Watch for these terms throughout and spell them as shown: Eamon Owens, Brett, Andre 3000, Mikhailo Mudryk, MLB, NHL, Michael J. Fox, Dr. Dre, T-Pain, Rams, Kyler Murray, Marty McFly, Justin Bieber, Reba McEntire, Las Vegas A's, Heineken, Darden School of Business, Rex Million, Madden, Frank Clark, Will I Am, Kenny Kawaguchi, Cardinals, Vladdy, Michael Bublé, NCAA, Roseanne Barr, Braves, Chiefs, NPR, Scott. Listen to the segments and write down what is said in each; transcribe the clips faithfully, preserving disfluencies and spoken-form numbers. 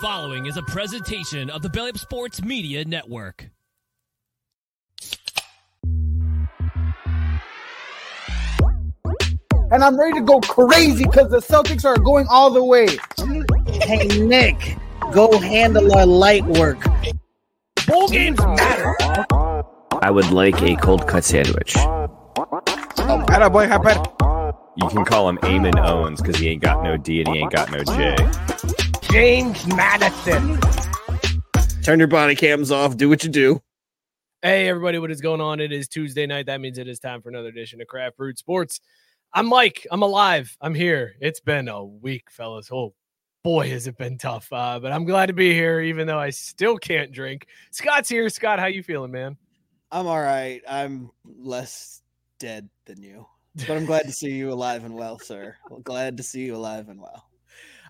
Following is a presentation of the Belly Up Sports Media Network. And I'm ready to go crazy because the Celtics are going all the way. Hey, Nick, go handle our light work. Bowl games matter. I would like a cold cut sandwich. Oh, atta boy, atta. You can call him Eamon Owens because he ain't got no D and he ain't got no J. James Madison. Turn your body cams off. Do what you do. Hey, everybody. What is going on? It is Tuesday night. That means it is time for another edition of Craft Brewed Sports. I'm Mike. I'm alive. I'm here. It's been a week, fellas. Oh, boy, has it been tough. Uh, but I'm glad to be here, even though I still can't drink. Scott's here. Scott, how you feeling, man? I'm all right. I'm less dead than you. But I'm glad to see you alive and well, sir. Well, glad to see you alive and well.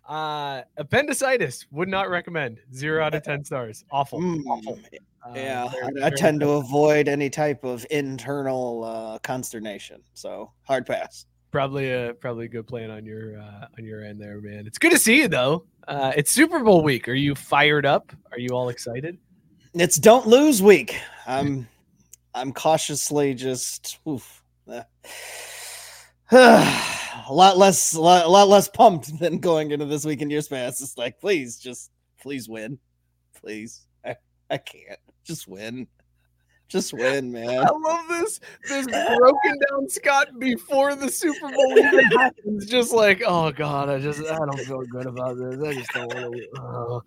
Uh, appendicitis would not recommend. Zero out of ten stars. Awful. Mm, Awful. Yeah, uh, I, I tend to avoid any type of internal uh, consternation. So hard pass. Probably a probably a good plan on your uh, on your end there, man. It's good to see you though. Uh, it's Super Bowl week. Are you fired up? Are you all excited? It's don't lose week. I'm I'm cautiously just oof. A lot less, a lot, a lot less pumped than going into this week in years past. It's like, please, just please win, please. I, I can't just win, just win, man. I love this. This broken down Scott before the Super Bowl even happens. Just like, oh god, I just I don't feel good about this. I just don't want to. Oh,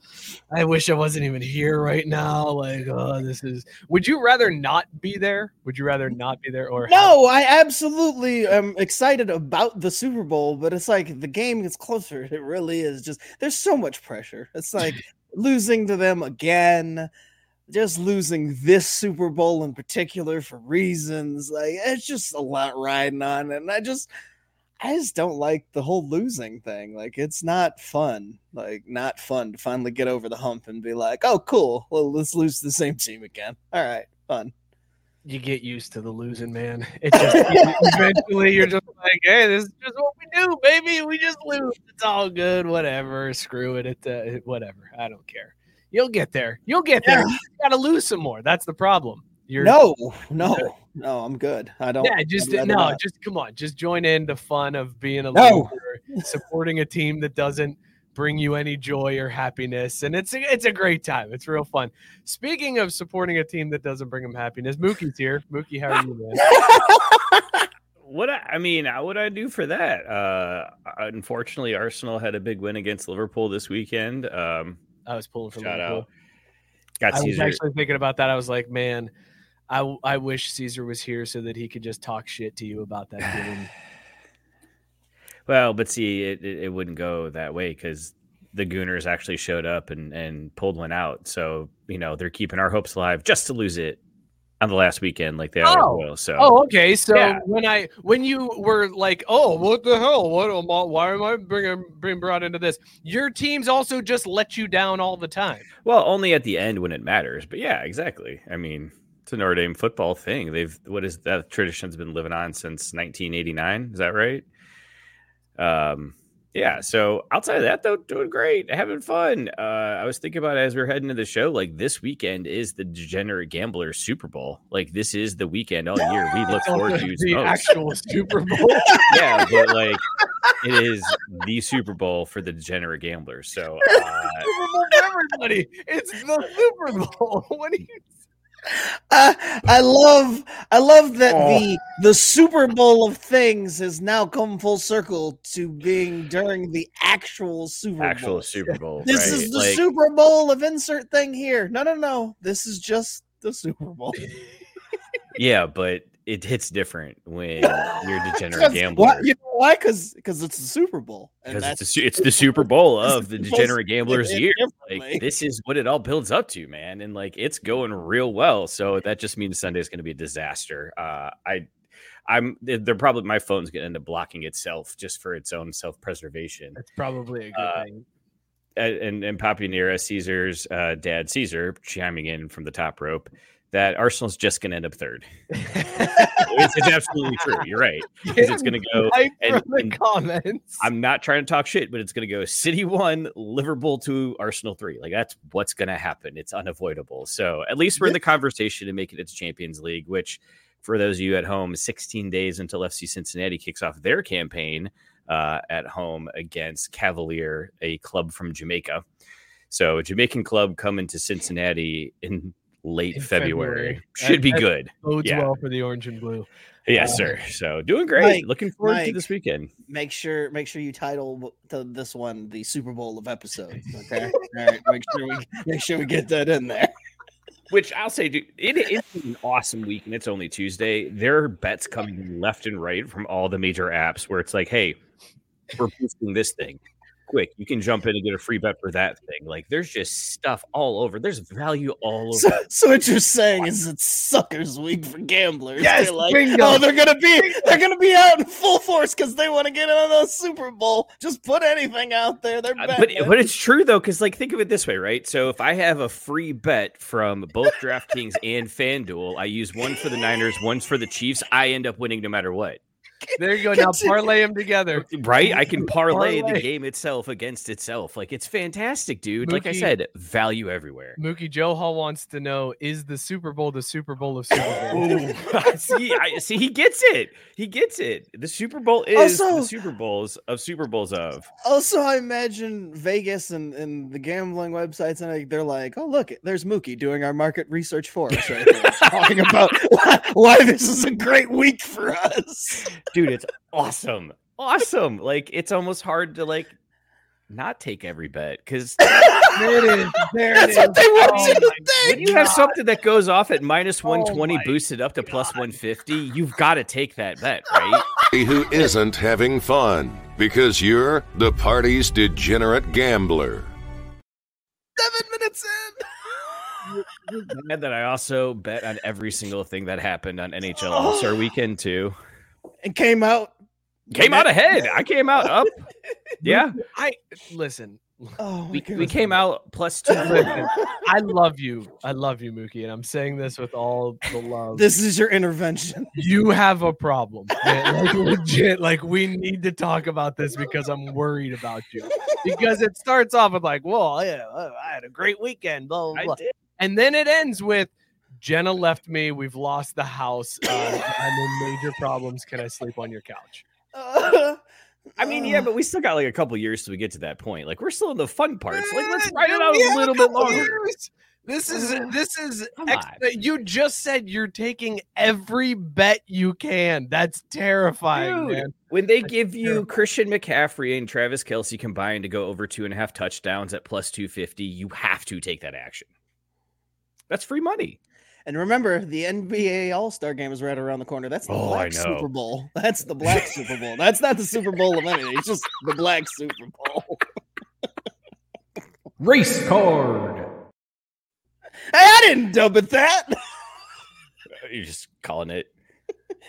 I wish I wasn't even here right now. Like, oh, this is. Would you rather not be there? Would you rather not be there or no? Have- I absolutely am excited about the Super Bowl, but it's like the game gets closer. It really is just there's so much pressure. It's like losing to them again. Just losing this Super Bowl in particular for reasons. Like it's just a lot riding on. And I just, I just don't like the whole losing thing. Like it's not fun, like not fun to finally get over the hump and be like, oh, cool. Well, let's lose the same team again. All right. Fun. You get used to the losing, man. It just eventually you're just like, hey, this is just what we do, baby. We just lose. It's all good. Whatever. Screw it. It, uh, it whatever. I don't care. You'll get there. You'll get there. Yeah. You got to lose some more. That's the problem. You're No, no, no, I'm good. I don't. Yeah, just no, not. just come on. Just join in the fun of being a no. loser, supporting a team that doesn't bring you any joy or happiness. And it's a, it's a great time. It's real fun. Speaking of supporting a team that doesn't bring them happiness, Mookie's here. Mookie, how are you, man? What I, I mean, what I do for that? Uh, unfortunately, Arsenal had a big win against Liverpool this weekend. Um, I was pulling for Liverpool. Got Caesar. I was actually thinking about that. I was like, man, I, I wish Caesar was here so that he could just talk shit to you about that game. Well, but see, it, it, it wouldn't go that way because the Gooners actually showed up and, and pulled one out. So, you know, they're keeping our hopes alive just to lose it on the last weekend like they oh. will. So. Oh, okay. So yeah. when I when you were like, oh, what the hell? What am I, why am I being, being brought into this? Your teams also just let you down all the time. Well, only at the end when it matters. But yeah, exactly. I mean, It's a Notre Dame football thing. They've what is that tradition's been living on since nineteen eighty-nine. Is that right? Um, yeah. So outside of that, though, doing great, having fun. Uh, I was thinking about it as we were heading to the show. Like this weekend is the Degenerate Gambler Super Bowl. Like this is the weekend all year we look forward to the most. Actual Super Bowl. Yeah, but like it is the Super Bowl for the Degenerate Gamblers. So uh, Super Bowl for everybody. It's the Super Bowl. What do you? Uh, I love, I love that oh. the the Super Bowl of things has now come full circle to being during the actual Super Bowl. Actual Super Bowl. This right? is the like, Super Bowl of insert thing here. No, no, no. This is just the Super Bowl. Yeah, but it hits different when you're degenerate gambler. Why, you know why? Because because it's the Super Bowl. Because it's a, it's the Super Bowl of the degenerate gambler's year. Like, this is what it all builds up to, man, and like it's going real well. So that just means Sunday is going to be a disaster. Uh, I, I'm they're probably my phone's going to end up blocking itself just for its own self preservation. That's probably a good uh, thing. And and Papionera Caesar's uh, dad Caesar chiming in from the top rope. That Arsenal's just going to end up third. it's, it's absolutely true. You're right. Because it's going to go. Like and, the and comments. I'm not trying to talk shit, but it's going to go City one, Liverpool two, Arsenal three. Like that's what's going to happen. It's unavoidable. So at least we're in the conversation to make it its Champions League, which for those of you at home, sixteen days until F C Cincinnati kicks off their campaign uh, at home against Cavalier, a club from Jamaica. So a Jamaican club coming to Cincinnati in late February. February should that, be good. Bodes yeah. well for the orange and blue. Yes, yeah, uh, sir. So doing great. Mike, Looking forward Mike, to this weekend. Make sure, make sure you title the, this one the Super Bowl of episodes. Okay, all right. Make sure we make sure we get that in there. Which I'll say, dude, it is an awesome week, and it's only Tuesday. There are bets coming left and right from all the major apps where it's like, hey, we're boosting this thing. Quick, you can jump in and get a free bet for that thing. Like, there's just stuff all over. There's value all over. So, so what you're saying is it's suckers week for gamblers. Yes, they're like, bingo. Oh, they're gonna be they're gonna be out in full force because they want to get out of the Super Bowl. Just put anything out there. They're uh, but, but it's true though, because like think of it this way, right? So if I have a free bet from both DraftKings and FanDuel, I use one for the Niners, one's for the Chiefs. I end up winning no matter what. There you go. Now parlay them together, right? I can parlay, parlay the game itself against itself. Like it's fantastic, dude. Mookie, like I said, value everywhere. Mookie Joe Hall wants to know: is the Super Bowl the Super Bowl of Super Bowls? see, I, see, he gets it. He gets it. The Super Bowl is also, the Super Bowls of Super Bowls of. Also, I imagine Vegas and, and the gambling websites, and they're like, "Oh, look, there's Mookie doing our market research for us right there, talking about why, why this is a great week for us." Dude, it's awesome. Awesome. Like, it's almost hard to, like, not take every bet because there it is. There That's it what is. They want oh you to think. When you have something that goes off at minus one twenty, oh boosted up to God. Plus one fifty, you've got to take that bet, right? Who isn't having fun because you're the party's degenerate gambler. Seven minutes in. You're glad that I also bet on every single thing that happened on N H L All-Star Weekend, too. And came out, came man. out ahead. I came out up. Yeah, I listen. Oh, we, we came out plus two. I love you. I love you, Mookie, and I'm saying this with all the love. This is your intervention. You have a problem, man. Like, legit. Like we need to talk about this because I'm worried about you. Because it starts off with like, "Well, yeah, I had a great weekend," blah blah blah, and then it ends with. Jenna left me. We've lost the house. Uh, I'm in major problems. Can I sleep on your couch? Uh, I mean, yeah, but we still got like a couple years till we get to that point. Like we're still in the fun parts. Like let's ride it out a little bit longer. This is this is ex- you just said you're taking every bet you can. That's terrifying, dude, man. When they That's give you terrifying. Christian McCaffrey and Travis Kelce combined to go over two and a half touchdowns at plus two fifty, you have to take that action. That's free money. And remember, the N B A All-Star game is right around the corner. That's the oh, black Super Bowl. That's the black Super Bowl. That's not the Super Bowl of anything. It's just the black Super Bowl. Race card. Hey, I didn't dub it that. You're just calling it.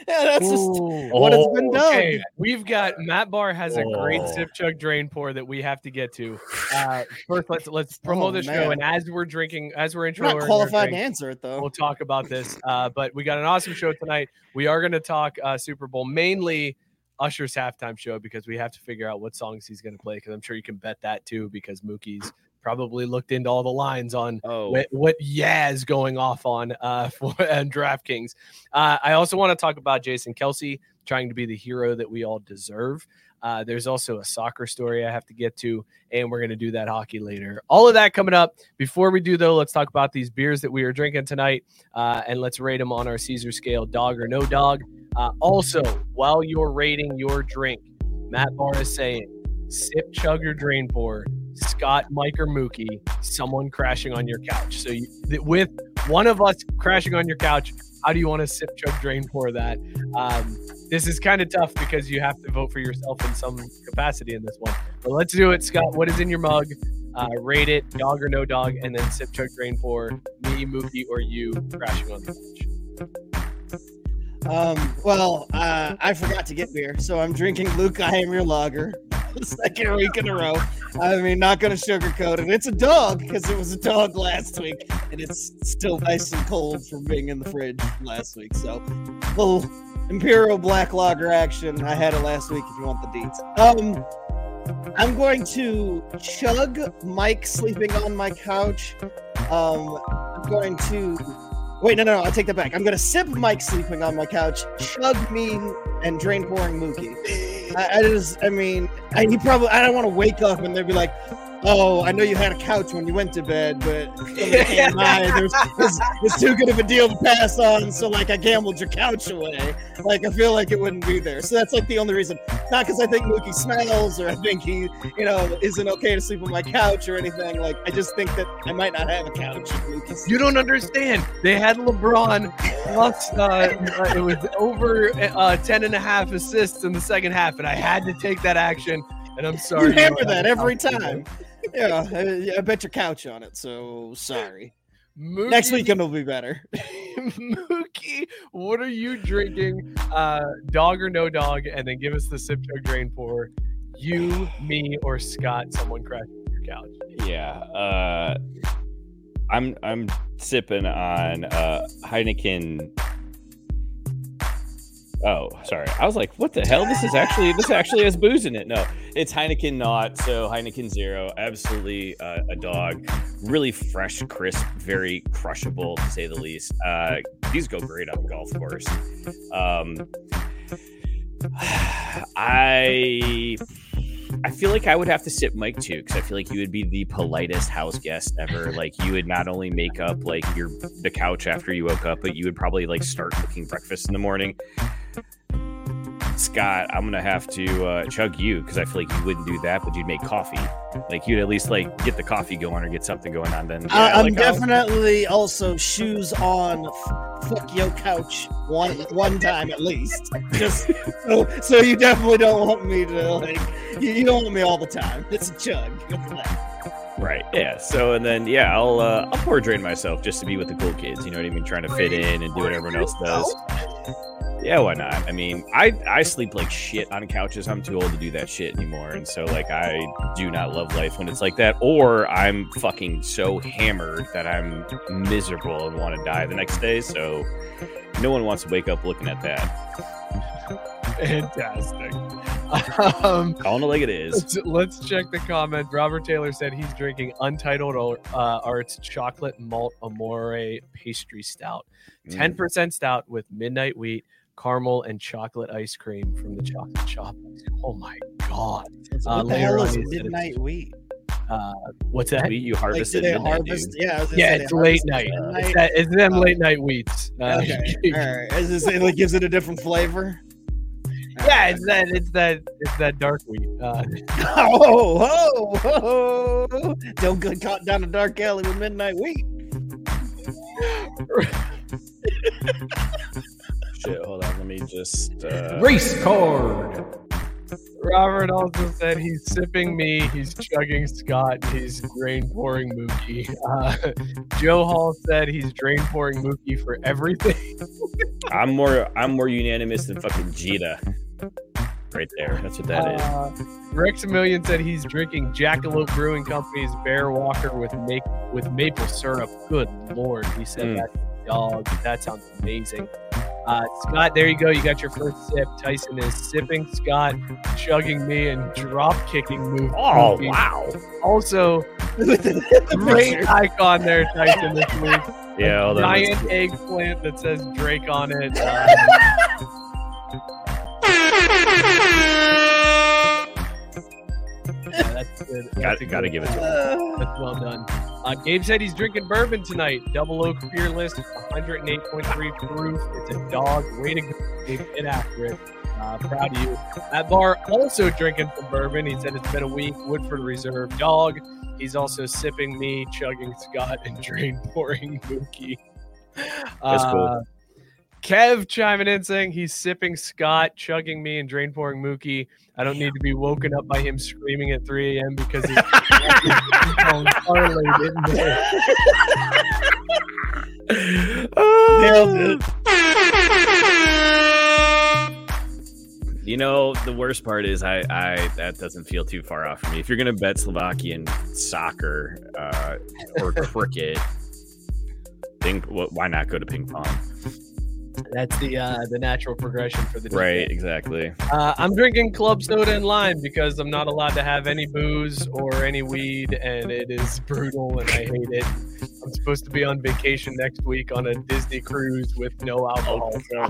Yeah, that's just Ooh. what oh, it's been done. Okay. We've got Matt Barr has a oh. great sip, chug, drain pour that we have to get to. Uh, first, let's let's promote oh, the show, and as we're drinking, as we're introing, not qualified drink, to answer it though. We'll talk about this. Uh, but we got an awesome show tonight. We are going to talk uh, Super Bowl, mainly Usher's halftime show, because we have to figure out what songs he's going to play. Because I'm sure you can bet that too, because Mookie's probably looked into all the lines on oh. what, what Yaz going off on uh, for and DraftKings. Uh, I also want to talk about Jason Kelce trying to be the hero that we all deserve. Uh, there's also a soccer story I have to get to, and we're going to do that hockey later. All of that coming up. Before we do, though, let's talk about these beers that we are drinking tonight, uh, and let's rate them on our Caesar scale, dog or no dog. Uh, also, while you're rating your drink, Matt Barr is saying, sip, chug, or drain pour, Scott, Mike, or Mookie, someone crashing on your couch. So you, with one of us crashing on your couch, how do you want to sip, chug, drain pour that? Um, this is kind of tough because you have to vote for yourself in some capacity in this one. But let's do it, Scott. What is in your mug? Uh, rate it, dog or no dog, and then sip, chug, drain pour, me, Mookie, or you crashing on the couch. Um, well, uh, I forgot to get beer, so I'm drinking Luke, I Am Your Lager. The second week in a row. I mean, not going to sugarcoat it. It's a dog because it was a dog last week, and it's still nice and cold from being in the fridge last week. So, little Imperial Black Lager action. I had it last week if you want the deets. Um, I'm going to chug Mike sleeping on my couch. Um, I'm going to... Wait, no, no, no. I take that back. I'm going to sip Mike sleeping on my couch, chug me, and drain pouring Mookie. I, I just, I mean, I, you probably, I don't want to wake up and they'd be like, oh, I know you had a couch when you went to bed, but it's too good of a deal to pass on. So, like, I gambled your couch away. Like, I feel like it wouldn't be there. So that's, like, the only reason. It's not because I think Mookie smells or I think he, you know, isn't okay to sleep on my couch or anything. Like, I just think that I might not have a couch. Mookie's you don't understand. They had LeBron plus, uh, it was over uh, ten and a half assists in the second half, and I had to take that action. And I'm sorry. You remember that every time. Yeah, I, I bet your couch on it, so sorry. Mookie, next weekend will be better. Mookie, what are you drinking? Uh, dog or no dog? And then give us the sip, chug, drain pour. You, me, or Scott, someone crashing your couch. Yeah. Uh, I'm I'm sipping on uh, Heineken. Oh, sorry. I was like, what the hell? This is actually this actually has booze in it. No, it's Heineken Naught, so Heineken Zero. Absolutely uh, a dog. Really fresh, crisp, very crushable, to say the least. Uh, these go great on the golf course. Um, I... I feel like I would have to sip Mike too, because I feel like you would be the politest house guest ever. Like, you would not only make up like your the couch after you woke up, but you would probably like start cooking breakfast in the morning. Scott, I'm gonna have to uh, chug you, because I feel like you wouldn't do that, but you'd make coffee. Like, you'd at least like get the coffee going or get something going on. Then yeah, I'm like, definitely I'll... also shoes on. F- fuck your couch one one time at least. Just so, so you definitely don't want me to like you, you don't want me all the time. It's a chug. Right. Yeah. So and then yeah, I'll uh, I'll pour drain myself just to be with the cool kids. You know what I mean? Trying to fit in and do what everyone else does. Yeah, why not? I mean, I, I sleep like shit on couches. I'm too old to do that shit anymore. And so, like, I do not love life when it's like that. Or I'm fucking so hammered that I'm miserable and want to die the next day. So no one wants to wake up looking at that. Fantastic. Um, Calling it like it is. Let's, let's check the comment. Robert Taylor said he's drinking Untitled uh, Arts Chocolate Malt Amore Pastry Stout. ten percent mm. stout with midnight wheat, caramel, and chocolate ice cream from the chocolate shop. Oh, my God. What uh, the hell is midnight wheat? Uh, what's that? Wheat you harvest like, it midnight, harvest? Yeah, yeah it's late night. It's, that, it's them um, late night wheats. Uh, okay. All right. Is this, it like, gives it a different flavor? Yeah, it's that, it's that, it's that dark wheat. Uh, oh, oh, oh! Don't get caught down a dark alley with midnight wheat. Shit! Hold on, let me just uh... race card. Robert also said he's sipping me, he's chugging Scott, he's drain pouring Mookie. Uh, Joe Hall said he's drain pouring Mookie for everything. I'm more I'm more unanimous than fucking Gita. Right there. That's what that uh, is. Rex Million said he's drinking Jackalope Brewing Company's Bear Walker with make with maple syrup. Good lord, he said mm. that. Dog, that sounds amazing. Uh, Scott, there you go. You got your first sip. Tyson is sipping Scott, chugging me, and drop kicking move. Oh, movie. Wow. Also, great icon there, Tyson, this week. Yeah, all that giant was... eggplant that says Drake on it. Um... yeah, that's good. That's got, gotta good. Give it to him. That's well done. Uh, Gabe said he's drinking bourbon tonight. Double Oak Fearless, one oh eight point three proof. It's a dog. Way to go, Gabe. Get after it. Uh, proud of you. At bar, also drinking some bourbon. He said it's been a week. Woodford Reserve dog. He's also sipping me, chugging Scott, and drain pouring Mookie. That's uh, cool. Kev chiming in saying he's sipping Scott, chugging me, and drain pouring Mookie. I don't need to be woken up by him screaming at three a.m. because he's Harley didn't do it. Nailed it. You know, the worst part is I, I that doesn't feel too far off for me. If you're gonna bet Slovakian soccer uh, or cricket, think well, why not go to ping pong? That's the uh, the natural progression for the day. Right, exactly. Uh, I'm drinking club soda and lime because I'm not allowed to have any booze or any weed, and it is brutal, and I hate it. I'm supposed to be on vacation next week on a Disney cruise with no alcohol. So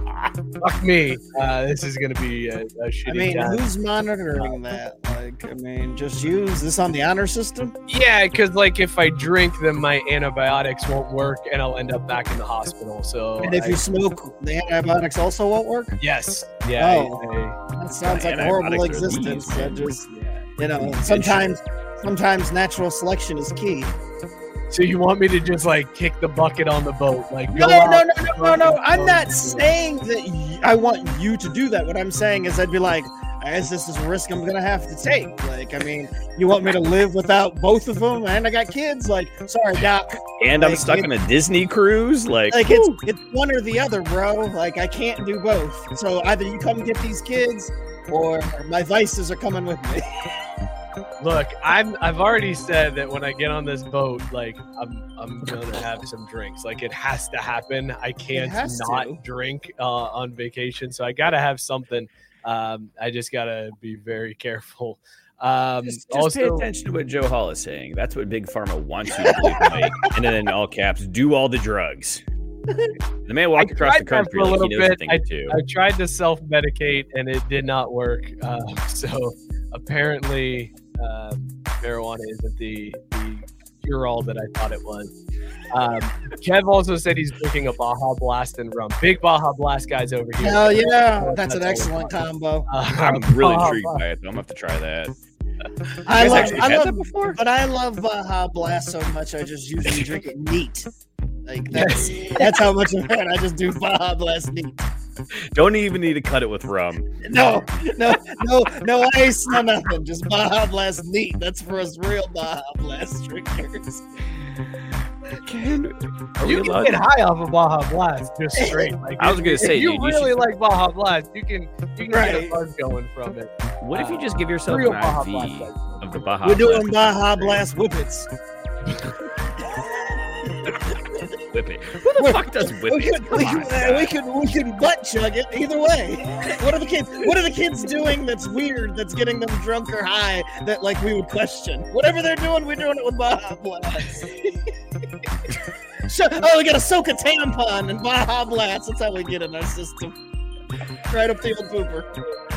fuck me. Uh, this is going to be a, a shitty I mean, time. Who's monitoring that? Like, I mean, just use this on the honor system? Yeah, because, like, if I drink, then my antibiotics won't work, and I'll end up back in the hospital. So, And if I, you smoke, the antibiotics also won't work? Yes. Yeah. Oh, I, I, that sounds like a horrible existence. I just, yeah. You know, sometimes, sometimes natural selection is key. So you want me to just like kick the bucket on the boat? Like go no, no, no, no, no, no. I'm not saying that I want you to do that. What I'm saying is I'd be like, I guess this is a risk I'm gonna have to take. Like, I mean, you want me to live without both of them, and I got kids. Like, sorry, doc. And like, I'm stuck it, in a Disney cruise. Like, like whew. it's it's one or the other, bro. Like, I can't do both. So either you come get these kids, or my vices are coming with me. Look, I'm, I've already said that when I get on this boat, like, I'm I'm going to have some drinks. Like, it has to happen. I can't not to. drink uh, on vacation, so I got to have something. Um, I just got to be very careful. Um, just just also, pay attention to what Joe Hall is saying. That's what Big Pharma wants you to do, Mike. And then in all caps, do all the drugs. The man walked across the country for a little like bit. I, I tried to self-medicate, and it did not work. Uh, so, apparently... Uh, marijuana isn't the, the cure-all that I thought it was. Um, Kev also said he's drinking a Baja Blast and rum. Big Baja Blast guys over here. Hell yeah. That's, That's an excellent combo. Uh, I'm really Baja intrigued Baja. by it. I'm going to have to try that. I love, I love that before. But I love Baja Blast so much I just usually drink it neat. Like that's that's how much of that I just do Baja Blast neat. Don't even need to cut it with rum. No, no, no, no ice, no nothing. Just Baja Blast neat. That's for us real Baja Blast drinkers. Can, you can get high off of Baja Blast just straight. Like I was gonna say, if you dude, really you should... like Baja Blast, you can you can right. get a buzz going from it. What if you just give yourself uh, an I V Blast of the Baja? We're doing Baja Blast whippets. Whip it. Who the We're, fuck does whip we it? Could, we, on, uh, we could we could butt chug it either way. What are the kids? What are the kids doing that's weird? That's getting them drunk or high? That like we would question. Whatever they're doing, we're doing it with Baja Blast. Oh, we gotta soak a tampon and Baja Blast. That's how we get in our system. Right up the old pooper.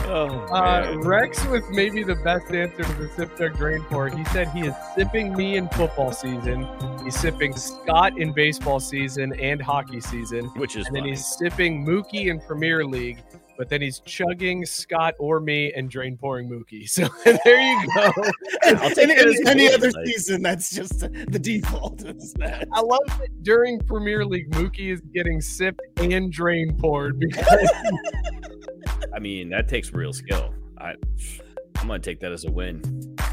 Oh, uh, Rex with maybe the best answer to the sip they're drained for. He said he is sipping me in football season. He's sipping Scott in baseball season and hockey season. Which is And funny. Then he's sipping Mookie in Premier League. But then he's chugging Scott or me and drain pouring Mookie. So there you go. And, I'll take and, it and any other season, that's just the default. Is that. I love that during Premier League, Mookie is getting sipped and drain poured. Because I mean, that takes real skill. I, I'm going to take that as a win,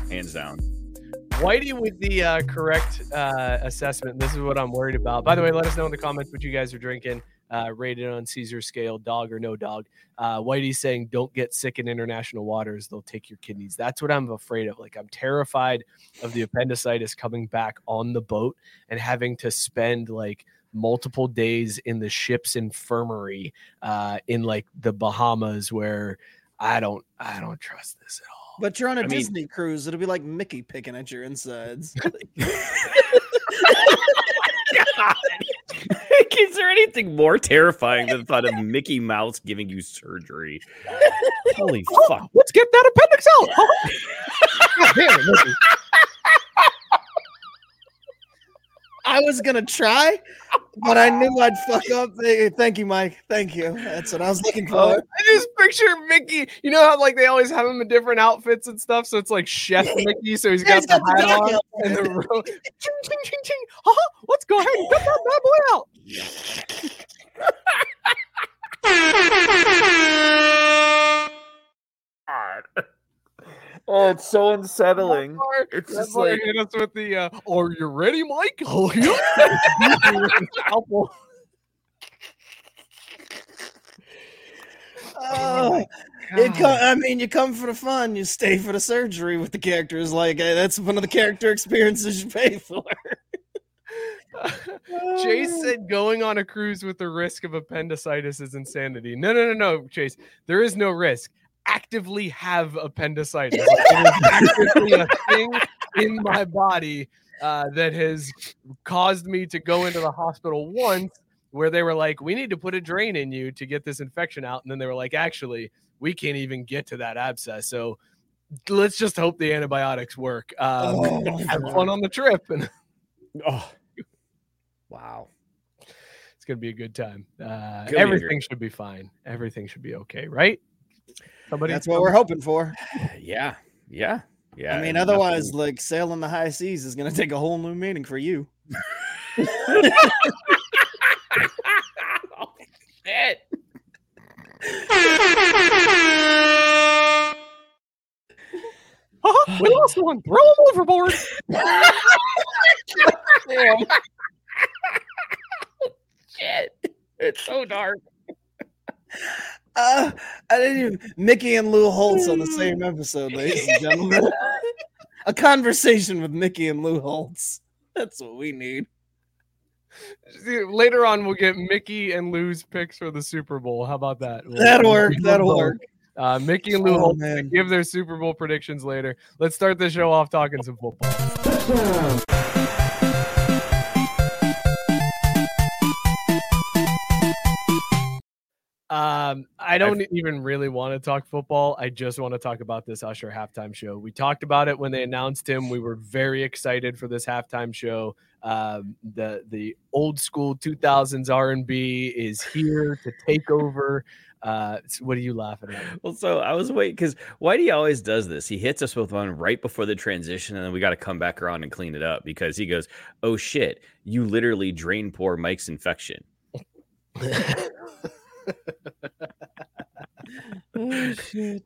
hands down. Whitey with the uh, correct uh, assessment. This is what I'm worried about. By the way, let us know in the comments what you guys are drinking. Uh, rated on Caesar scale, dog or no dog. Uh, Whitey's saying, don't get sick in international waters. They'll take your kidneys. That's what I'm afraid of. Like, I'm terrified of the appendicitis coming back on the boat and having to spend, like, multiple days in the ship's infirmary uh, in, like, the Bahamas where I don't I don't trust this at all. But you're on a I Disney mean, cruise. It'll be like Mickey picking at your insides. God. Is there anything more terrifying than the thought of Mickey Mouse giving you surgery? Holy oh, fuck. Let's get that appendix out. Oh. Damn it, Mickey. I was going to try, but I knew I'd fuck up. Thank you, Mike. Thank you. That's what I was looking for. Uh, I just picture Mickey. You know how, like, they always have him in different outfits and stuff? So it's like Chef Mickey. So he's yeah, got, he's the, got hat the hat on and the robe. Ching, ching, ching, ching. Uh-huh. Let's go ahead and cut that bad boy out. God. Oh, it's so unsettling. Or, it's just like, hit us with the, uh, are you ready, Mike? Oh, yeah. oh, it co- I mean, you come for the fun, you stay for the surgery with the characters. Like, uh, that's one of the character experiences you pay for. Chase said going on a cruise with the risk of appendicitis is insanity. No, no, no, no, Chase. There is no risk. Actively have appendicitis. It is actively a thing in my body uh, that has caused me to go into the hospital once where they were like, we need to put a drain in you to get this infection out. And then they were like, actually, we can't even get to that abscess. So let's just hope the antibiotics work. Um, oh, have fun on the trip. And oh, wow. It's going to be a good time. Uh, good everything major. should be fine. Everything should be okay, right? Somebody That's what we're hoping for. Yeah. Yeah. Yeah. I mean, otherwise, nothing. like, sailing the high seas is going to take a whole new meaning for you. Oh, shit. Uh-huh, we lost one. Throw him overboard. Damn. Shit. It's so dark. Uh, I didn't even. Mickey and Lou Holtz on the same episode, ladies and gentlemen. A conversation with Mickey and Lou Holtz. That's what we need. Later on, we'll get Mickey and Lou's picks for the Super Bowl. How about that? We'll, That'll we'll, work. That'll we'll, work. Uh, Mickey and Lou oh, Holtz man. give their Super Bowl predictions later. Let's start the show off talking some football. Um, I don't I've, even really want to talk football. I just want to talk about this Usher halftime show. We talked about it when they announced him. We were very excited for this halftime show. Um, the the old school two thousands R and B is here to take over. Uh, what are you laughing at? Well, so I was waiting because Whitey always does this. He hits us with one right before the transition, and then we got to come back around and clean it up because he goes, "Oh shit, you literally drain poor Mike's infection." Oh, shit.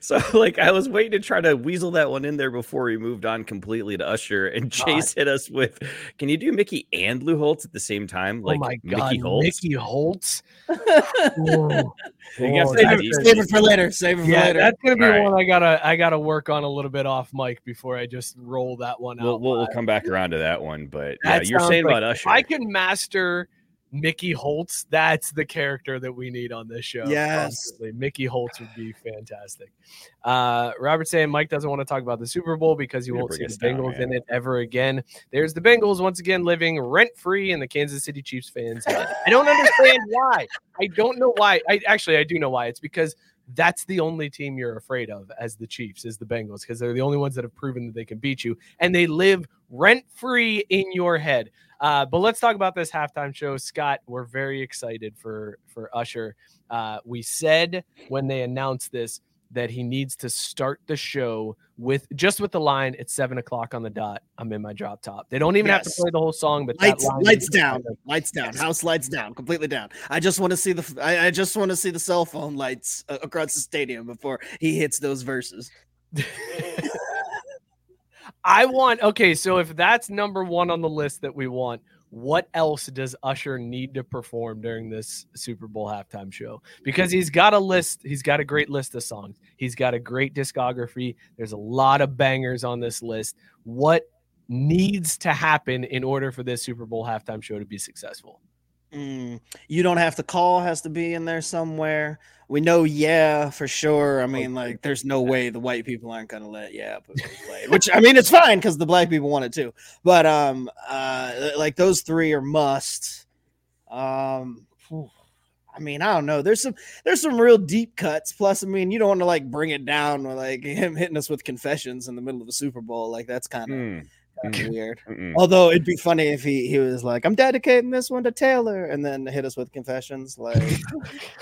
So like I was waiting to try to weasel that one in there before we moved on completely to Usher, and Chase God. hit us with, can you do Mickey and Lou Holtz at the same time? Like, oh my God, Mickey Holtz. Mickey Holtz. Whoa. Whoa, save, it, save it for later. Save it for yeah, later. That's gonna be All one right. I gotta I gotta work on a little bit off mic before I just roll that one we'll, out. We'll, we'll come back around to that one, but that yeah, you're saying like, about Usher. I can master Mickey Holtz. That's the character that we need on this show. Yes. Honestly. Mickey Holtz would be fantastic. Uh, Robert saying Mike doesn't want to talk about the Super Bowl because he Never won't see the Bengals down, in it ever again. There's the Bengals once again living rent-free in the Kansas City Chiefs fans. I don't understand why. I don't know why. I actually, I do know why. It's because that's the only team you're afraid of as the Chiefs is the Bengals because they're the only ones that have proven that they can beat you, and they live rent-free in your head. Uh, but let's talk about this halftime show. Scott, we're very excited for, for Usher. Uh, we said when they announced this, that he needs to start the show with just with the line at seven o'clock on the dot. I'm in my drop top. They don't even yes. have to play the whole song, but lights, that line lights down, like, lights down, yes. house lights down, completely down. I just want to see the I, I just want to see the cell phone lights uh, across the stadium before he hits those verses. I want okay. So if that's number one on the list that we want, what else does Usher need to perform during this Super Bowl halftime show? Because he's got a list. He's got a great list of songs. He's got a great discography. There's a lot of bangers on this list. What needs to happen in order for this Super Bowl halftime show to be successful? Mm, you don't have to call has to be in there somewhere. We know, yeah, for sure. I mean, like, there's no way the white people aren't gonna let yeah play. Which I mean, it's fine because the black people want it too. But um, uh, like those three are must. Um, I mean, I don't know. There's some there's some real deep cuts. Plus, I mean, you don't want to like bring it down with like him hitting us with confessions in the middle of the Super Bowl. Like that's kind of. Mm. That's weird. Mm-mm. Although it'd be funny if he, he was like, I'm dedicating this one to Taylor, and then hit us with confessions. Like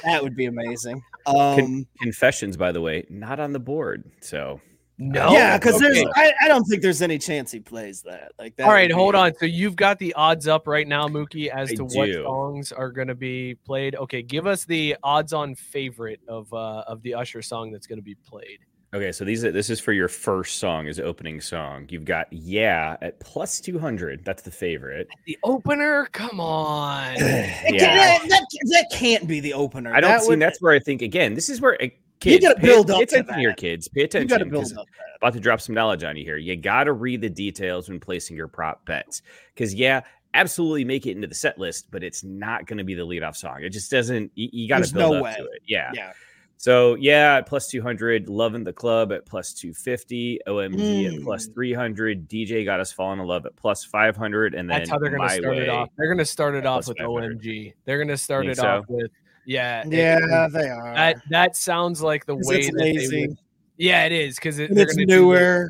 that would be amazing. Um, Con- confessions, by the way, not on the board. So no, yeah, because okay. there's I, I don't think there's any chance he plays that. Like that. All right, hold on. So you've got the odds up right now, Mookie, as I to do. What songs are going to be played. Okay, give us the odds-on favorite of uh, of the Usher song that's going to be played. Okay, so these are, this is for your first song, is opening song. You've got Yeah at plus two hundred. That's the favorite. The opener? Come on. yeah. can, that, that, that can't be the opener. I don't that see, would... that's where I think, again, this is where kids, you gotta build pay, up pay attention to that. Here, kids. Pay attention. You gotta build up that. About to drop some knowledge on you here. You gotta read the details when placing your prop bets. Because, yeah, absolutely make it into the set list, but it's not going to be the leadoff song. It just doesn't, you, you gotta There's build no up way. To it. Yeah. Yeah. So, yeah, at plus two hundred, Loving the Club at plus two fifty, O M G mm. at plus three hundred, D J Got Us Falling in Love at plus five hundred, and then that's how they're going to start it off. They're going to start it off with O M G. They're going to start it so? off with, yeah. Yeah, it, they are. That, that sounds like the way that lazy. They would, yeah, it is, because it, it's newer.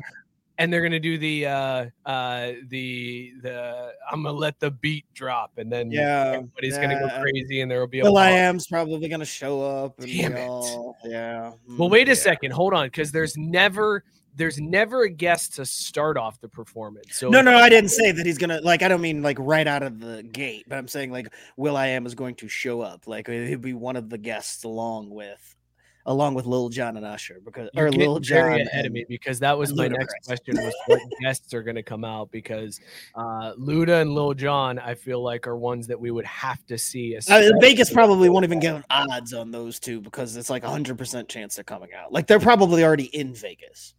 And they're gonna do the uh, uh, the the I'm gonna let the beat drop, and then yeah, everybody's yeah. gonna go crazy, and there will be Will I Am's probably gonna show up. And Damn all, it! Yeah. Well, wait a yeah. second. Hold on, because there's never there's never a guest to start off the performance. So no, no, I didn't say that he's gonna like. I don't mean like right out of the gate, but I'm saying like Will I Am is going to show up. Like he'll be one of the guests along with. Along with Lil Jon and Usher, because You're or Lil Jon ahead of me because that was my Luda next Christ. question was what guests are going to come out because uh, Luda and Lil Jon I feel like are ones that we would have to see. Uh, Vegas probably won't even give odds on those two because it's like a hundred percent chance they're coming out. Like they're probably already in Vegas.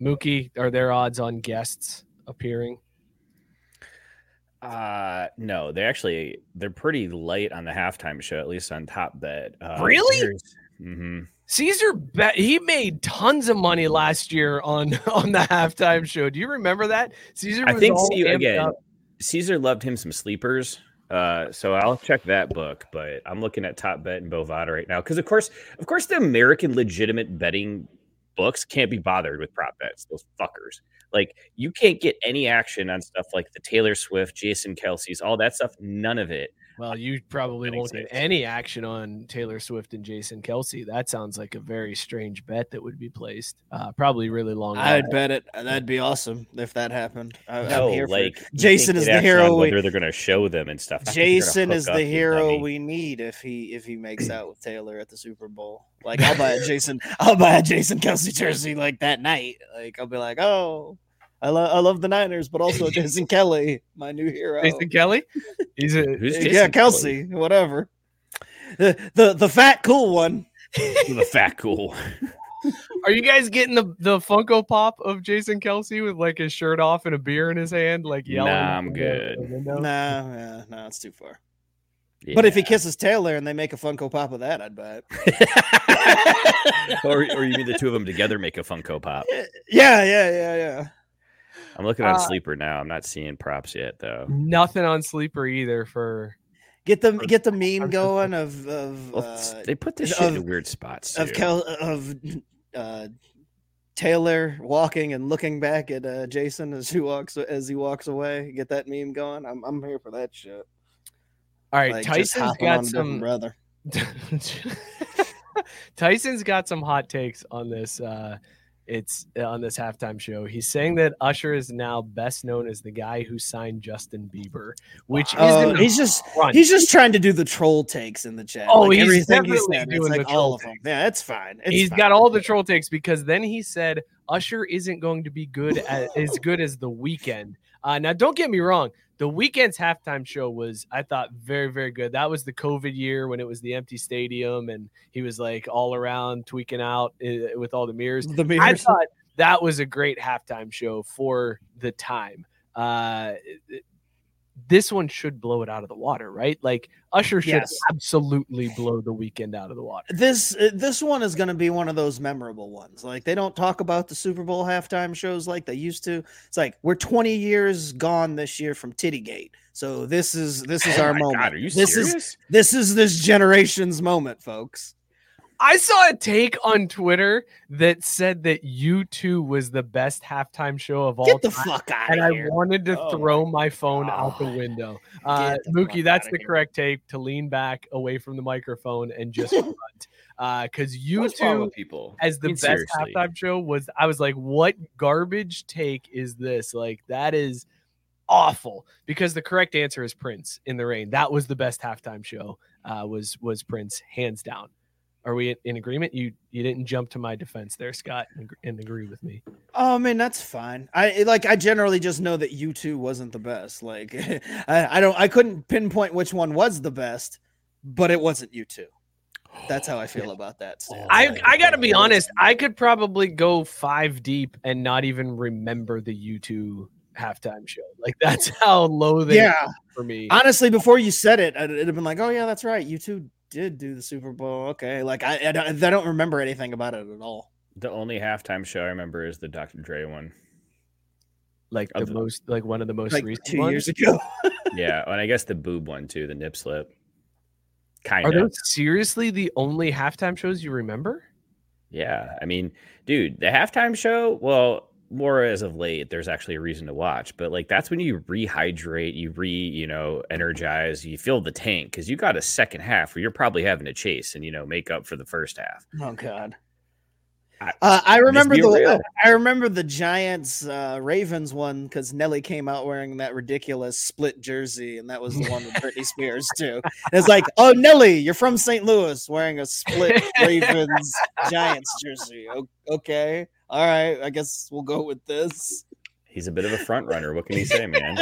Mookie, are there odds on guests appearing? Uh no, they actually they're pretty late on the halftime show, at least on Top Bet. Uh, really? Mm-hmm. Caesar bet he made tons of money last year on on the halftime show. Do you remember that? Caesar, was I think all Caesar, again, up. Caesar loved him some sleepers. Uh, so I'll check that book, but I'm looking at Top Bet and Bovada right now because of course, of course, the American legitimate betting books can't be bothered with prop bets. Those fuckers. Like, you can't get any action on stuff like the Taylor Swift, Jason Kelce's, all that stuff. None of it. Well, you probably won't get any action on Taylor Swift and Jason Kelce. That sounds like a very strange bet that would be placed. Uh, probably really long. I'd out. bet it. That'd be awesome if that happened. I, no, I'm here like for Jason is the hero. Whether they're going to show them and stuff. Jason is the hero we need if he if he makes out with Taylor at the Super Bowl. Like I'll buy a Jason. I'll buy a Jason Kelce jersey like that night. Like I'll be like, oh. I love I love the Niners, but also Jason Kelly, my new hero. Jason Kelly? He's a who's Jason yeah, Kelce, Kelly? Whatever. The, the the fat cool one. The fat cool one. Are you guys getting the, the Funko Pop of Jason Kelce with like his shirt off and a beer in his hand? Like yelling. Nah, I'm good. Nah, yeah, nah, it's too far. Yeah. But if he kisses Taylor and they make a Funko Pop of that, I'd buy it. or or you mean the two of them together make a Funko Pop? Yeah, yeah, yeah, yeah. I'm looking on uh, Sleeper now. I'm not seeing props yet, though. Nothing on Sleeper either for get the for, get the meme going of of well, uh, they put this shit of, in weird spots of Kel, of uh, Taylor walking and looking back at uh, Jason as he walks as he walks away. Get that meme going. I'm I'm here for that shit. All right, like, Tyson's got some brother. Tyson's got some hot takes on this. Uh, it's on this halftime show. He's saying that Usher is now best known as the guy who signed Justin Bieber, which wow. is uh, he's just front. he's just trying to do the troll takes in the chat. Oh, like he's everything he's doing it's like the all of them. Yeah, that's fine. It's he's fine. got all the troll takes because then he said Usher isn't going to be good at, as good as The Weeknd. Uh, now, don't get me wrong. The Weeknd's halftime show was, I thought, very, very good. That was the COVID year when it was the empty stadium and he was like all around tweaking out with all the mirrors. The mirrors. I thought that was a great halftime show for the time. Uh, this one should blow it out of the water, right? Like Usher should yes. absolutely blow The Weeknd out of the water. This this one is going to be one of those memorable ones. Like they don't talk about the Super Bowl halftime shows like they used to. It's like we're twenty years gone this year from Tittygate. So this is this is oh our moment. God, are you this serious? is this is this generation's moment, folks. I saw a take on Twitter that said that U two was the best halftime show of all time. Get the time, fuck out and of I here. I wanted to oh throw my phone God. out the window. Uh, the Mookie, that's the here. correct take to lean back away from the microphone and just front. Uh, because U two people as the I mean, best seriously. halftime show was I was like, what garbage take is this? Like that is awful, because the correct answer is Prince in the Rain. That was the best halftime show. Uh, was was Prince hands down? Are we in agreement? You you didn't jump to my defense there, Scott, and, and agree with me. Oh man, that's fine. I like I generally just know that U two wasn't the best. Like I, I don't I couldn't pinpoint which one was the best, but it wasn't U two. That's how I feel about that. Stan. I, I got to be honest. I could probably go five deep and not even remember the U two halftime show. Like that's how low they yeah. are for me. Honestly, before you said it, it'd have been like, oh yeah, that's right. U two did do the Super Bowl. Okay. Like I, I, don't, I don't remember anything about it at all. The only halftime show I remember is the Doctor Dre one. Like the, the most, like one of the most like recent two ones? years ago. yeah. And I guess the boob one too, the nip slip. Kind Are of. those seriously the only halftime shows you remember? Yeah. I mean, dude, the halftime show, well, more as of late, there's actually a reason to watch. But, like, that's when you rehydrate, you re, you know, energize, you fill the tank. Because you got a second half where you're probably having to chase and, you know, make up for the first half. Oh, God. I, uh, I remember the I remember the Giants uh, Ravens one because Nelly came out wearing that ridiculous split jersey, and that was the one with Britney Spears too. And it's like, oh Nelly, you're from Saint Louis, wearing a split Ravens Giants jersey. O- okay, all right, I guess we'll go with this. He's a bit of a front runner. What can he say, man?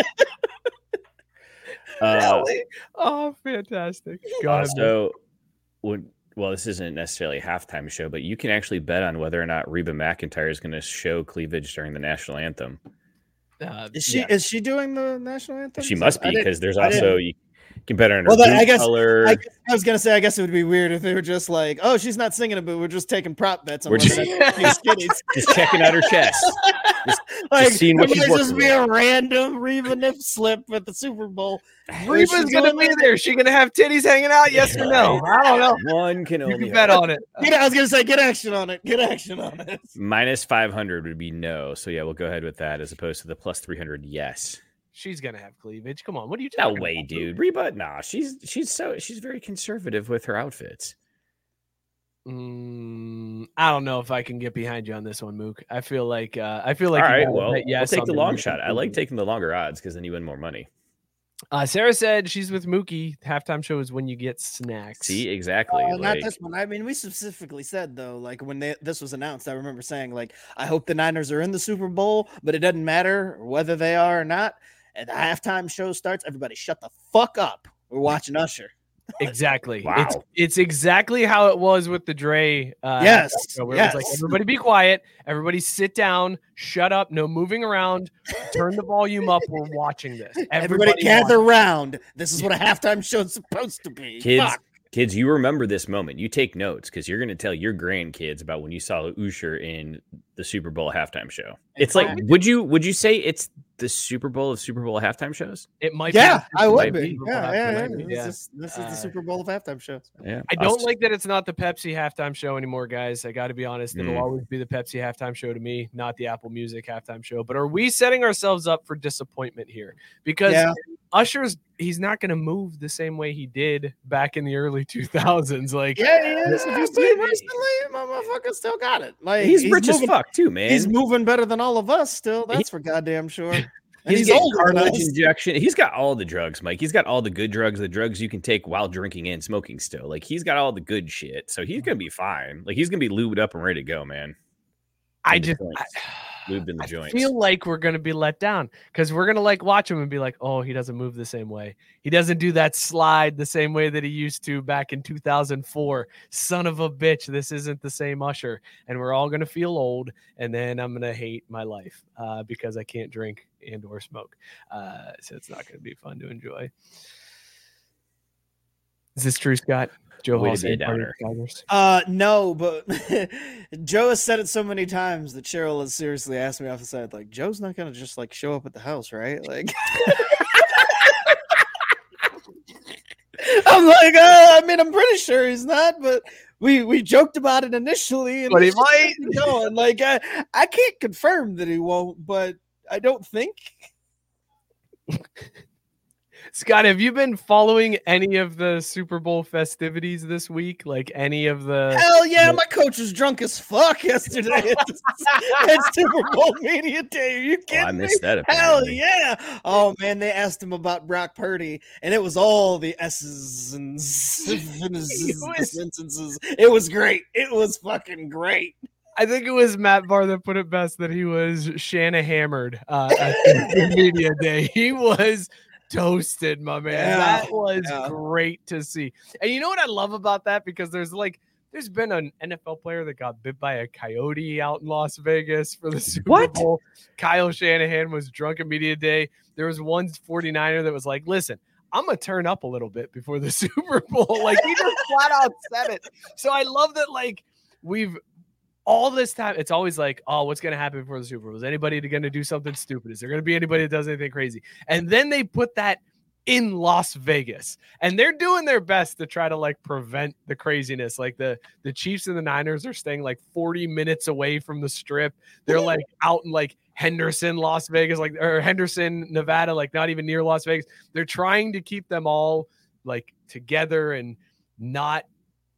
uh, Nelly, oh, fantastic! God, so would. Well, this isn't necessarily a halftime show, but you can actually bet on whether or not Reba McEntire is going to show cleavage during the national anthem. Uh, is she yeah. is she doing the national anthem? She must be, because there's also you can bet on her well, I guess, color. I, I was going to say, I guess it would be weird if they were just like, "Oh, she's not singing it, but we're just taking prop bets." On we're just, just checking out her chest, just, like, just seeing what she's working with. It might just be a random Reba nip slip at the Super Bowl. Reba's gonna be there. She gonna have titties hanging out? Yes or no? I don't know. One can only you can bet on it. Get, I was gonna say, get action on it. Get action on it. Minus five hundred would be no. So yeah, we'll go ahead with that as opposed to the plus three hundred. Yes, she's gonna have cleavage. Come on, what are you talking? No way, about? dude. Reba, nah, she's she's so she's very conservative with her outfits. Mm, I don't know if I can get behind you on this one, Mook. I feel like uh, I feel like. All right, well, yes, we'll take the long shot. I like taking the longer odds because then you win more money. Uh, Sarah said she's with Mookie. Halftime show is when you get snacks. See, exactly. Uh, like... Not this one. I mean, we specifically said, though, like when they, this was announced, I remember saying, like, I hope the Niners are in the Super Bowl, but it doesn't matter whether they are or not. And the halftime show starts. Everybody shut the fuck up. We're watching Usher. Exactly. Wow. It's, it's exactly how it was with the Dre. Uh, yes. Where yes. It was like, everybody be quiet. Everybody sit down. Shut up. No moving around. Turn the volume up. We're watching this. Everybody, everybody gather around. This is what a halftime show is supposed to be. Kids, Fuck. kids, you remember this moment. You take notes because you're going to tell your grandkids about when you saw Usher in the Super Bowl halftime show. It's exactly. like, would you would you say it's the Super Bowl of Super Bowl halftime shows? It might yeah, be. I it would be. be. Yeah, yeah, yeah. Be. This, yeah. Is, this is the Super Bowl of halftime shows. Yeah. I don't like that it's not the Pepsi halftime show anymore, guys. I got to be honest. It'll mm. always be the Pepsi halftime show to me, not the Apple Music halftime show. But are we setting ourselves up for disappointment here? Because yeah. Usher's he's not going to move the same way he did back in the early two thousands. Like, yeah, he is. If you see it recently, my motherfucker still got it. Like, he's, he's rich moving, as fuck too, man. He's moving better than all of us still. That's he, for goddamn sure. And he's, he's getting cartilage injection. He's got all the drugs, Mike. He's got all the good drugs, the drugs you can take while drinking and smoking still. Like, he's got all the good shit, so he's gonna be fine. Like, he's gonna be lubed up and ready to go, man. I in just. Lubed in the I joints. Feel like we're going to be let down because we're going to like watch him and be like, oh, he doesn't move the same way. He doesn't do that slide the same way that he used to back in two thousand four. Son of a bitch, this isn't the same Usher. And we're all going to feel old, and then I'm going to hate my life uh, because I can't drink and or smoke. Uh, so it's not going to be fun to enjoy. Is this true, Scott? Joe Hall said downer. Uh, no, but Joe has said it so many times that Cheryl has seriously asked me off the side, like, Joe's not gonna just like show up at the house, right? Like, I'm like, oh, I mean, I'm pretty sure he's not, but we we joked about it initially, and but he might. Going. Like, I I can't confirm that he won't, but I don't think. Scott, have you been following any of the Super Bowl festivities this week? Like any of the... Hell yeah, my coach was drunk as fuck yesterday at, at Super Bowl Media Day. Are you kidding oh, I missed me? That. Apparently. Hell yeah. Oh, man, they asked him about Brock Purdy, and it was all the S's and sentences. It was great. It was fucking great. I think it was Matt Barr that put it best that he was Shanahammered uh, at the Media Day. He was... toasted, my man. Yeah, that was yeah. great to see. And you know what I love about that? Because there's like, there's been an N F L player that got bit by a coyote out in Las Vegas for the Super what? Bowl. Kyle Shanahan was drunk at media day. There was one forty-niner that was like, listen, I'm going to turn up a little bit before the Super Bowl. Like, he just flat out said it. So I love that, like, we've all this time, it's always like, oh, what's going to happen before the Super Bowl? Is anybody going to do something stupid? Is there going to be anybody that does anything crazy? And then they put that in Las Vegas. And they're doing their best to try to, like, prevent the craziness. Like, the, the Chiefs and the Niners are staying, like, forty minutes away from the Strip. They're, like, out in, like, Henderson, Las Vegas, like, or Henderson, Nevada, like, not even near Las Vegas. They're trying to keep them all, like, together and not –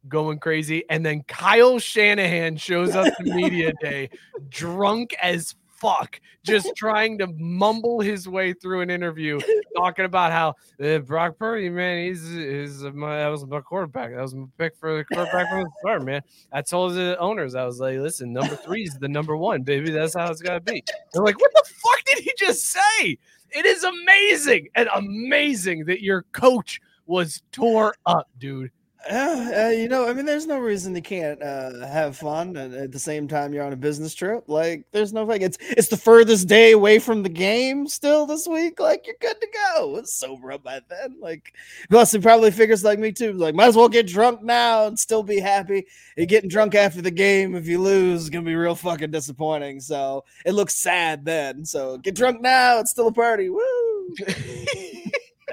going crazy. And then Kyle Shanahan shows up to media day drunk as fuck, just trying to mumble his way through an interview, talking about how uh, Brock Purdy, man, he's, he's my, that was my quarterback. That was my pick for the quarterback from the start, man. I told the owners, I was like, listen, number three is the number one, baby. That's how it's got to be. They're like, what the fuck did he just say? It is amazing and amazing that your coach was tore up, dude. Uh, uh, you know, I mean, there's no reason they can't uh, have fun and at the same time you're on a business trip. Like, there's no thing. It's it's the furthest day away from the game still this week. Like, you're good to go. It's sober up by then. Like, plus, he probably figures like me too. Like, might as well get drunk now and still be happy. And getting drunk after the game, if you lose, is gonna be real fucking disappointing. So it looks sad then. So get drunk now. It's still a party. Woo! I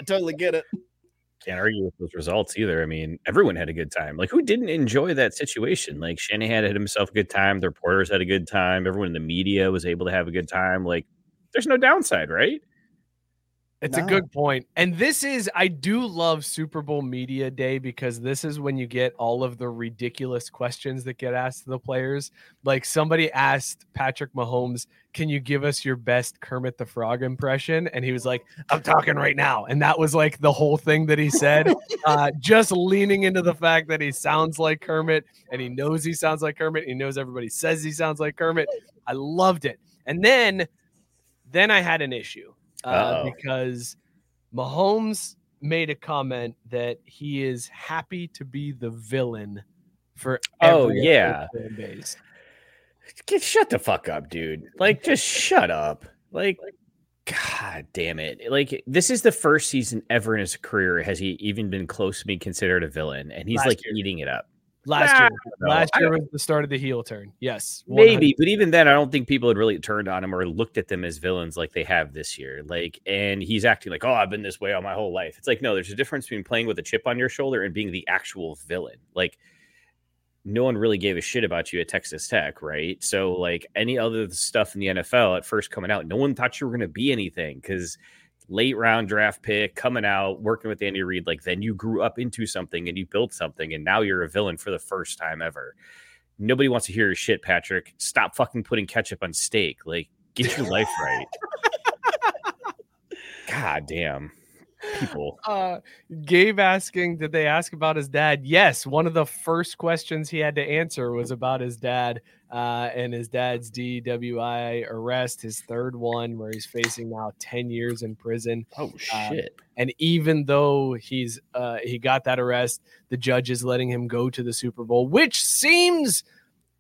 totally get it. Can't argue with those results either. I mean, everyone had a good time. Like, who didn't enjoy that situation? Like, Shanahan had himself a good time. The reporters had a good time. Everyone in the media was able to have a good time. Like, there's no downside, right? It's no. a good point. And this is, I do love Super Bowl Media Day because this is when you get all of the ridiculous questions that get asked to the players. Like, somebody asked Patrick Mahomes, can you give us your best Kermit the Frog impression? And he was like, I'm talking right now. And that was like the whole thing that he said, uh, just leaning into the fact that he sounds like Kermit and he knows he sounds like Kermit. He knows everybody says he sounds like Kermit. I loved it. And then, then I had an issue. Uh, because Mahomes made a comment that he is happy to be the villain for oh yeah fan base. Get, shut the fuck up, dude. Like, just shut up. Like, god damn it. Like, this is the first season ever in his career has he even been close to being considered a villain, and he's last like year. Eating it up. Last nah, year, last year was the start of the heel turn. Yes, one hundred percent. Maybe, but even then, I don't think people had really turned on him or looked at them as villains like they have this year. Like, and he's acting like, "Oh, I've been this way all my whole life." It's like, no, there's a difference between playing with a chip on your shoulder and being the actual villain. Like, no one really gave a shit about you at Texas Tech, right? So, like, any other stuff in the N F L at first coming out, no one thought you were going to be anything because late round draft pick coming out, working with Andy Reid, like then you grew up into something and you built something and now you're a villain for the first time ever. Nobody wants to hear your shit, Patrick. Stop fucking putting ketchup on steak. Like, get your life right. God damn. People. Uh, Gabe asking, did they ask about his dad? Yes. One of the first questions he had to answer was about his dad uh, and his dad's D W I arrest, his third one, where he's facing now ten years in prison. Oh, shit. Uh, and even though he's uh, he got that arrest, the judge is letting him go to the Super Bowl, which seems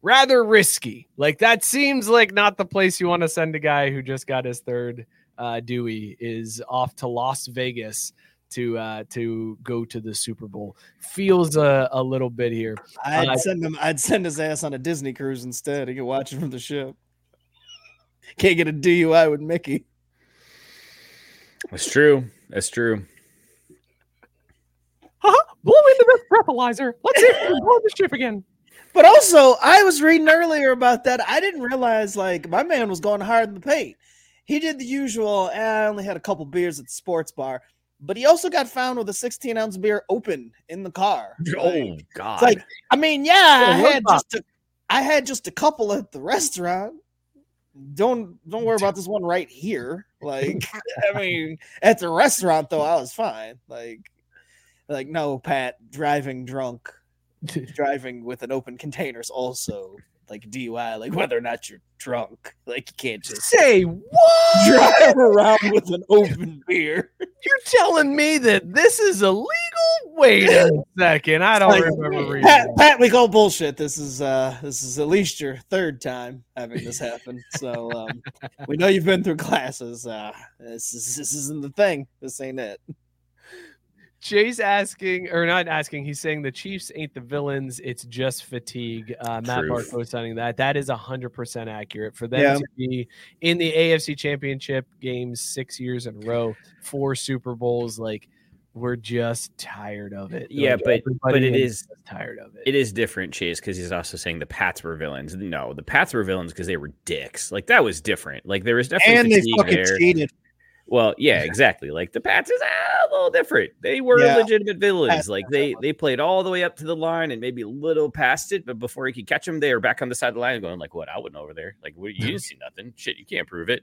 rather risky. Like, that seems like not the place you want to send a guy who just got his third. Uh, Dewey is off to Las Vegas to uh, to go to the Super Bowl. Feels a, a little bit here. I'd uh, send him. I'd send his ass on a Disney cruise instead. He could watch it from the ship. Can't get a D U I with Mickey. That's true. That's true. Huh? Blow in the breathalyzer. Let's see if we blow the ship again. But also, I was reading earlier about that. I didn't realize like my man was going higher than the paint. He did the usual, eh, I only had a couple beers at the sports bar, but he also got found with a sixteen-ounce beer open in the car. Oh, like, God. It's like, I mean, yeah, I had, just a, I had just a couple at the restaurant. Don't don't worry about this one right here. Like, I mean, at the restaurant, though, I was fine. Like, like no, Pat, driving drunk, driving with an open container is also like D U I, like whether or not you're drunk, like you can't just say what drive around with an open beer. You're telling me that this is illegal? Wait a second, I don't like, remember reading. Pat, Pat, we call bullshit. This is uh, this is at least your third time having this happen. So um, we know you've been through classes. Uh, this is, this isn't the thing. This ain't it. Jay's asking, or not asking, he's saying the Chiefs ain't the villains. It's just fatigue. Uh, Matt Marco signing that. That is one hundred percent accurate. For them yeah. to be in the A F C Championship games six years in a row, four Super Bowls, like, we're just tired of it. Yeah, like, but but it is, is tired of it. It is different, Chase, because he's also saying the Pats were villains. No, the Pats were villains because they were dicks. Like, that was different. Like, there was definitely and fatigue they fucking there. Cheated. Well, yeah, exactly. Like the Pats is a little different. They were yeah. legitimate villains. Like they they played all the way up to the line and maybe a little past it, but before he could catch them, they were back on the side of the line going like, "What? I wasn't over there. Like you didn't see nothing. Shit, you can't prove it."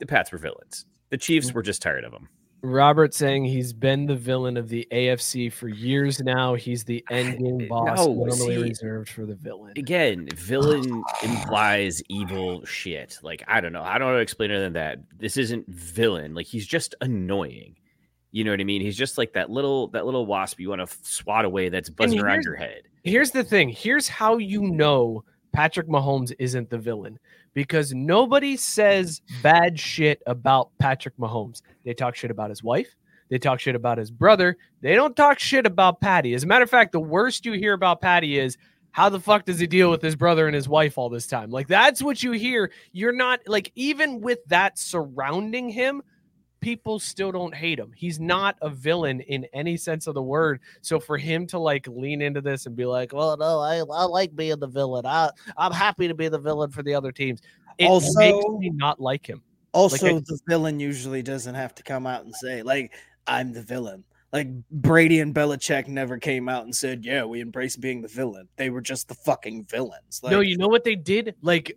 The Pats were villains. The Chiefs were just tired of them. Robert saying he's been the villain of the A F C for years now. He's the endgame boss no, normally see, reserved for the villain. Again, villain implies evil shit. Like, I don't know. I don't know how to explain it other than that. This isn't villain. Like, he's just annoying. You know what I mean? He's just like that little that little wasp you want to swat away that's buzzing around your head. Here's the thing. Here's how you know Patrick Mahomes isn't the villain. Because nobody says bad shit about Patrick Mahomes. They talk shit about his wife. They talk shit about his brother. They don't talk shit about Patty. As a matter of fact, the worst you hear about Patty is, how the fuck does he deal with his brother and his wife all this time? Like, that's what you hear. You're not, like, even with that surrounding him, people still don't hate him. He's not a villain in any sense of the word. So for him to like lean into this and be like, well, no, I, I like being the villain. I, I'm happy to be the villain for the other teams. It also makes me not like him. Also, like I, the villain usually doesn't have to come out and say like, I'm the villain. Like Brady and Belichick never came out and said, yeah, we embrace being the villain. They were just the fucking villains. Like, no, you know what they did? Like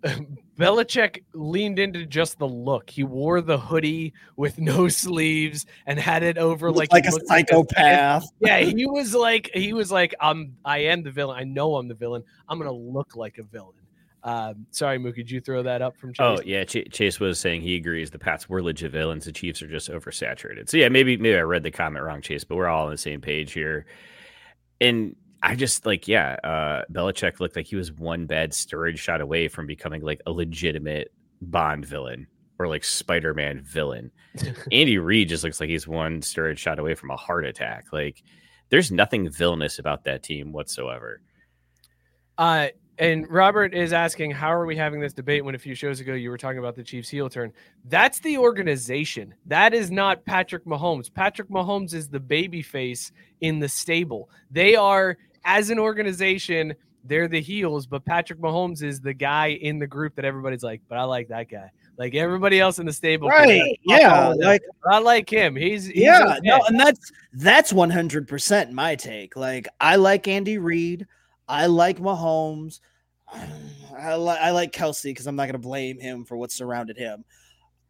Belichick leaned into just the look. He wore the hoodie with no sleeves and had it over like, like a psychopath. Like a, yeah, he was like, he was like, I'm, I am the villain. I know I'm the villain. I'm going to look like a villain. Um, sorry, Mookie, did you throw that up from Chase? Oh, yeah, Ch- Chase was saying he agrees the Pats were legit villains. The Chiefs are just oversaturated. So, yeah, maybe maybe I read the comment wrong, Chase, but we're all on the same page here. And I just, like, yeah, uh, Belichick looked like he was one bad storage shot away from becoming, like, a legitimate Bond villain or, like, Spider-Man villain. Andy Reid just looks like he's one storage shot away from a heart attack. Like, there's nothing villainous about that team whatsoever. Uh And Robert is asking, how are we having this debate when a few shows ago you were talking about the Chiefs heel turn? That's the organization. That is not Patrick Mahomes. Patrick Mahomes is the babyface in the stable. They are, as an organization, they're the heels, but Patrick Mahomes is the guy in the group that everybody's like, but I like that guy. Like everybody else in the stable. Right. Yeah. Like I like him. He's, he's yeah. Okay. No, and that's that's one hundred percent my take. Like I like Andy Reid. I like Mahomes. I like I like Kelsey because I'm not going to blame him for what surrounded him.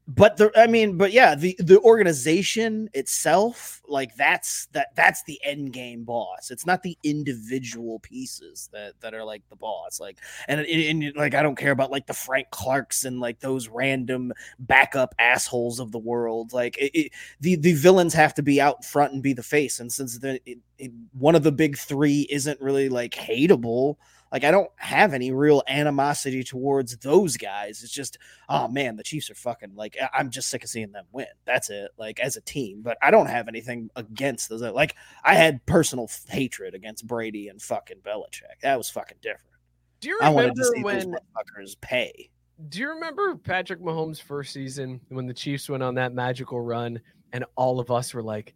But the I mean, but yeah, the, the organization itself, like that's that that's the end game boss. It's not the individual pieces that, that are like the boss. Like and, and like I don't care about like the Frank Clarks and like those random backup assholes of the world. Like it, it, the the villains have to be out front and be the face. And since the it, it, one of the big three isn't really like hateable. Like, I don't have any real animosity towards those guys. It's just, oh, man, the Chiefs are fucking, like, I'm just sick of seeing them win. That's it, like, as a team. But I don't have anything against those. Like, I had personal f- hatred against Brady and fucking Belichick. That was fucking different. Do you remember I wanted to see when, those motherfuckers pay. Do you remember Patrick Mahomes' first season when the Chiefs went on that magical run and all of us were like,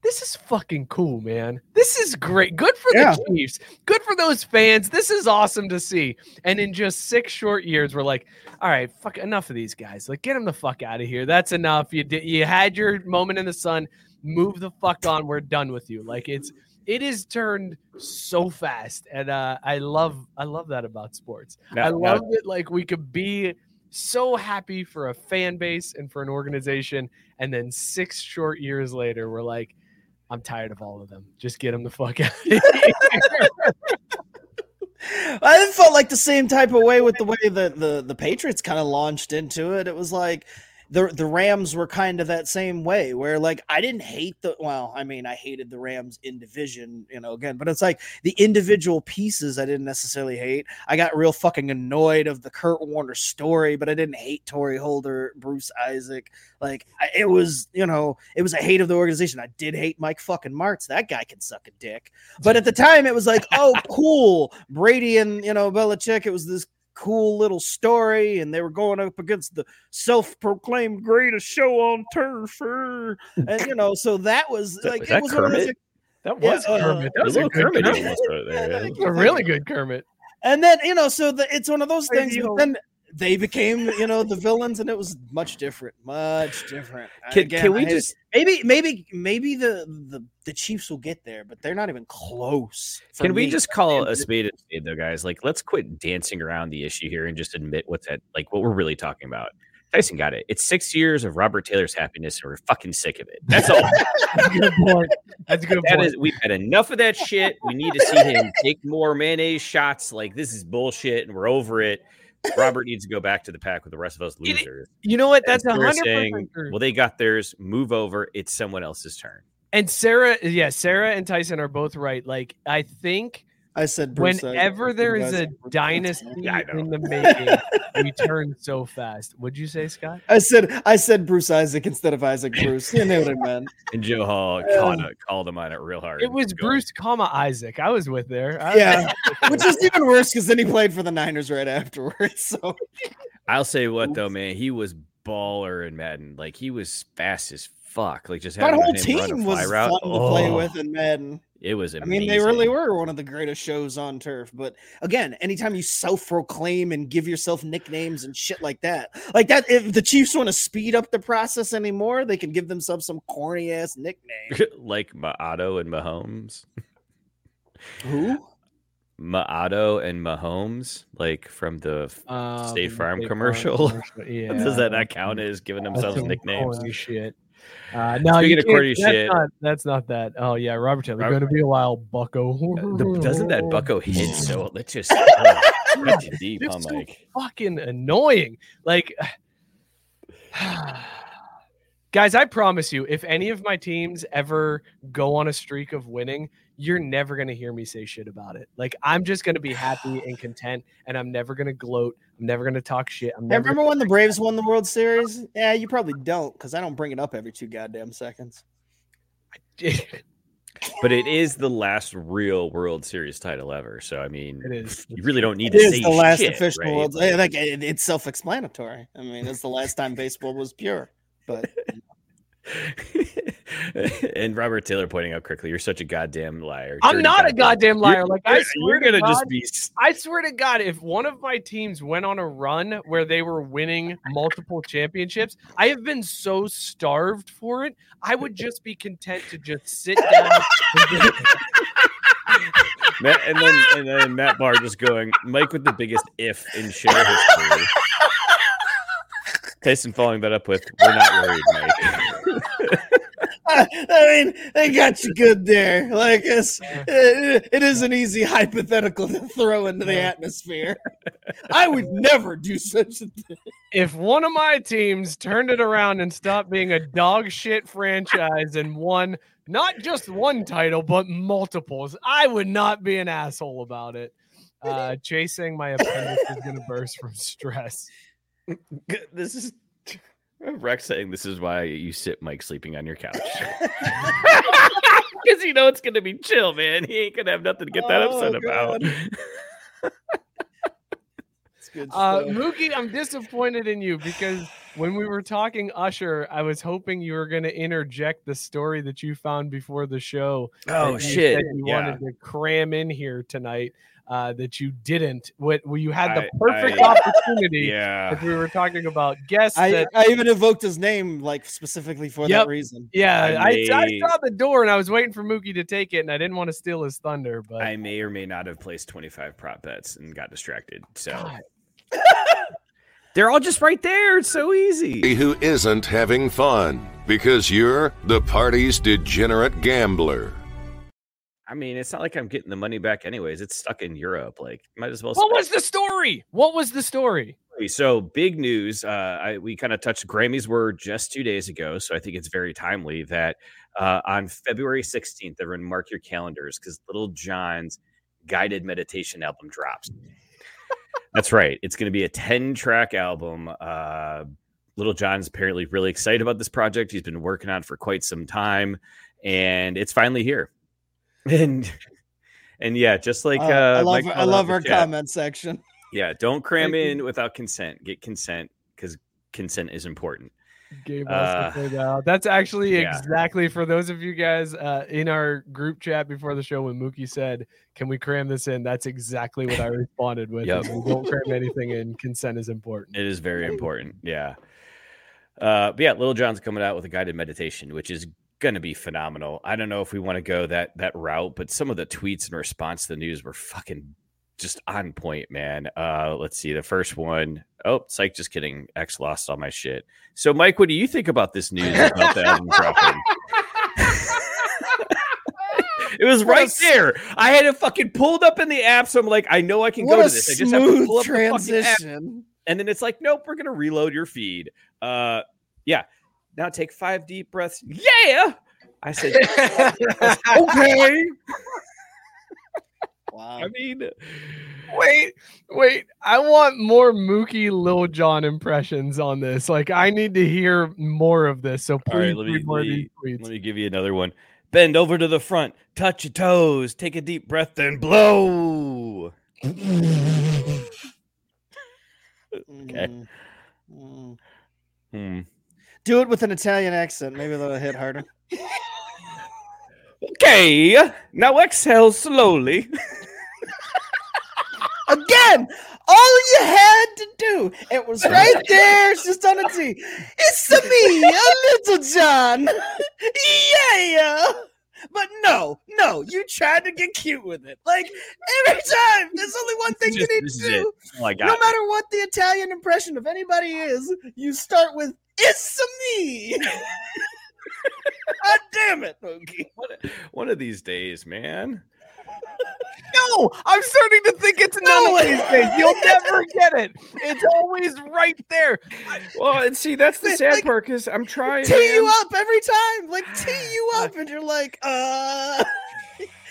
this is fucking cool, man. This is great. Good for yeah. the Chiefs. Good for those fans. This is awesome to see. And in just six short years, we're like, all right, fuck enough of these guys. Like, get them the fuck out of here. That's enough. You did, you had your moment in the sun. Move the fuck on. We're done with you. Like it's it is turned so fast, and uh, I love I love that about sports. No, I love no. it. Like we could be so happy for a fan base and for an organization, and then six short years later, we're like. I'm tired of all of them. Just get them the fuck out of here. I felt like the same type of way with the way the, the, the Patriots kind of launched into it. It was like the the Rams were kind of that same way where, like, I didn't hate the – well, I mean, I hated the Rams in division, you know, again. But it's like the individual pieces I didn't necessarily hate. I got real fucking annoyed of the Kurt Warner story, but I didn't hate Torrey Holder, Bruce Isaac. Like, I, it was, you know, it was a hate of the organization. I did hate Mike fucking Martz. That guy can suck a dick. But at the time, it was like, oh, cool. Brady and, you know, Belichick, it was this – cool little story, and they were going up against the self-proclaimed greatest show on turf, and you know, so that was like was it that was Kermit. Really, that was yeah, Kermit. That was a, a Kermit. Kermit. Right there, yeah, yeah. A really good Kermit. And then you know, so the, it's one of those things. But then they became you know the villains, and it was much different, much different. Can, Again, can we just maybe maybe maybe the, the the Chiefs will get there, but they're not even close. Can we me. just call a spade a spade, though, guys? Like, let's quit dancing around the issue here and just admit what's at like what we're really talking about. Tyson got it. It's six years of Robert Taylor's happiness, and we're fucking sick of it. That's all. That's a good point. That's a good that point. Is, we've had enough of that shit. We need to see him take more mayonnaise shots. Like, this is bullshit, and we're over it. Robert needs to go back to the pack with the rest of us losers. You know what? That's one hundred percent saying, well, they got theirs. Move over. It's someone else's turn. And Sarah, yeah, Sarah and Tyson are both right. Like, I think I said Bruce, whenever I, there is a dynasty yeah, in the making, we turn so fast. What'd you say, Scott? I said I said Bruce Isaac instead of Isaac Bruce. You know what I meant. And Joe Hall called, uh, called him on it real hard. It was Bruce, comma Isaac. I was with there. I yeah, was which is even worse because then he played for the Niners right afterwards. So I'll say what though, man, he was baller in Madden. Like he was fast as fuck. Like just that whole team was route. fun oh. to play with in Madden. It was amazing. I mean, they really were one of the greatest shows on turf. But again, anytime you self-proclaim and give yourself nicknames and shit like that, like that, if the Chiefs want to speed up the process anymore, they can give themselves some corny-ass nickname. Like Ma'Otto and Mahomes. Who? Ma'Otto and Mahomes, like from the um, State Farm commercial. Farm commercial. Yeah. Does that not count as giving themselves nicknames? Holy shit. Uh, no, you corny that's, shit. Not, that's not that. Oh yeah, Robert Taylor. Robert, going to be a while, Bucko. The, doesn't that Bucko hit so? Let's just uh, that's deep. It's huh, so Mike? Fucking annoying. Like, guys, I promise you, if any of my teams ever go on a streak of winning, you're never going to hear me say shit about it. Like, I'm just going to be happy and content, and I'm never going to gloat. I'm never going to talk shit. I'm never I remember when the Braves won the World Series? Yeah, you probably don't, because I don't bring it up every two goddamn seconds. But it is the last real World Series title ever. So, I mean, it is. You really don't need it to say shit. It is the last shit, official right? World Series. Like, it's self-explanatory. I mean, it's the last time baseball was pure. But And Robert Taylor pointing out correctly, you're such a goddamn liar. I'm Dirty not goddamn. a goddamn liar. You're, like I swear you're to gonna God, just be. I swear to God, if one of my teams went on a run where they were winning multiple championships, I have been so starved for it, I would just be content to just sit down. and Matt, and then and then Matt Barr just going, Mike with the biggest if in show history. Tyson following that up with, we're not worried, Mike. I mean, they got you good there. Like, it's, it, it is an easy hypothetical to throw into the atmosphere. I would never do such a thing. If one of my teams turned it around and stopped being a dog shit franchise and won not just one title, but multiples, I would not be an asshole about it. Uh, chasing my appendix is going to burst from stress. This is... Rex saying this is why you sit Mike sleeping on your couch. Because you know it's going to be chill, man. He ain't going to have nothing to get that oh, upset God. about. It's good stuff. Uh, Mookie, I'm disappointed in you because when we were talking Usher, I was hoping you were going to interject the story that you found before the show. Oh, that shit. You, you yeah. wanted to cram in here tonight. Uh, that you didn't. What well, you had the perfect I, I, opportunity. Yeah. If we were talking about guests, I, that- I even invoked his name like specifically for yep. that reason. Yeah, I, may... I, I saw the door and I was waiting for Mookie to take it, and I didn't want to steal his thunder. But I may or may not have placed twenty-five prop bets and got distracted. So they're all just right there. It's so easy. Who isn't having fun because you're the party's degenerate gambler. I mean, it's not like I'm getting the money back anyways. It's stuck in Europe. Like, might as well. What was the story? What was the story? So big news. Uh, I, we kind of touched Grammys were just two days ago. So I think it's very timely that uh, on February sixteenth, everyone mark your calendars because Lil Jon's guided meditation album drops. That's right. It's going to be a ten track album. Uh, Lil Jon's apparently really excited about this project. He's been working on it for quite some time and it's finally here. And and yeah, just like uh, I love, Mike, I love our chat. comment section. Yeah, don't cram in without consent. Get consent because consent is important. Gave us uh, out. That's actually yeah. exactly for those of you guys uh, in our group chat before the show when Mookie said, "Can we cram this in?" That's exactly what I responded with. Yep. We don't cram anything in. Consent is important. It is very important. Yeah. Uh, but yeah, Lil Jon's coming out with a guided meditation, which is going to be phenomenal. I don't know if we want to go that that route, but some of the tweets in response to the news were fucking just on point, man. Uh, let's see the first one. Oh, psych, just kidding. X lost all my shit. So, Mike, what do you think about this news about the album dropping? It was what right there. I had it fucking pulled up in the app, so I'm like, I know I can go to this. I just have to pull up transition. The fucking app. And then it's like, nope, we're gonna reload your feed. Uh, yeah. Now take five deep breaths. Yeah. I said, okay. Wow. I mean, wait, wait. I want more Mookie Lil Jon impressions on this. Like, I need to hear more of this. So please, all right, let me, more let, me, let me give you another one. Bend over to the front, touch your toes, take a deep breath, then blow. Okay. Hmm. Mm. Do it with an Italian accent. Maybe they'll hit harder. Okay. Now exhale slowly. Again, all you had to do, it was right there. It's just on a T. It's to me, a Little Jon. Yeah. But no, no, you tried to get cute with it. Like, every time, there's only one thing just, you need to do. Oh, no matter what the Italian impression of anybody is, you start with, it's me. God damn it, Mookie. One of these days, man. No, I'm starting to think it's none of these days. You'll never get it. It's always right there. Well, and see, that's the sad like, part because I'm trying to tee you up every time. Like, tee you up, and you're like, uh.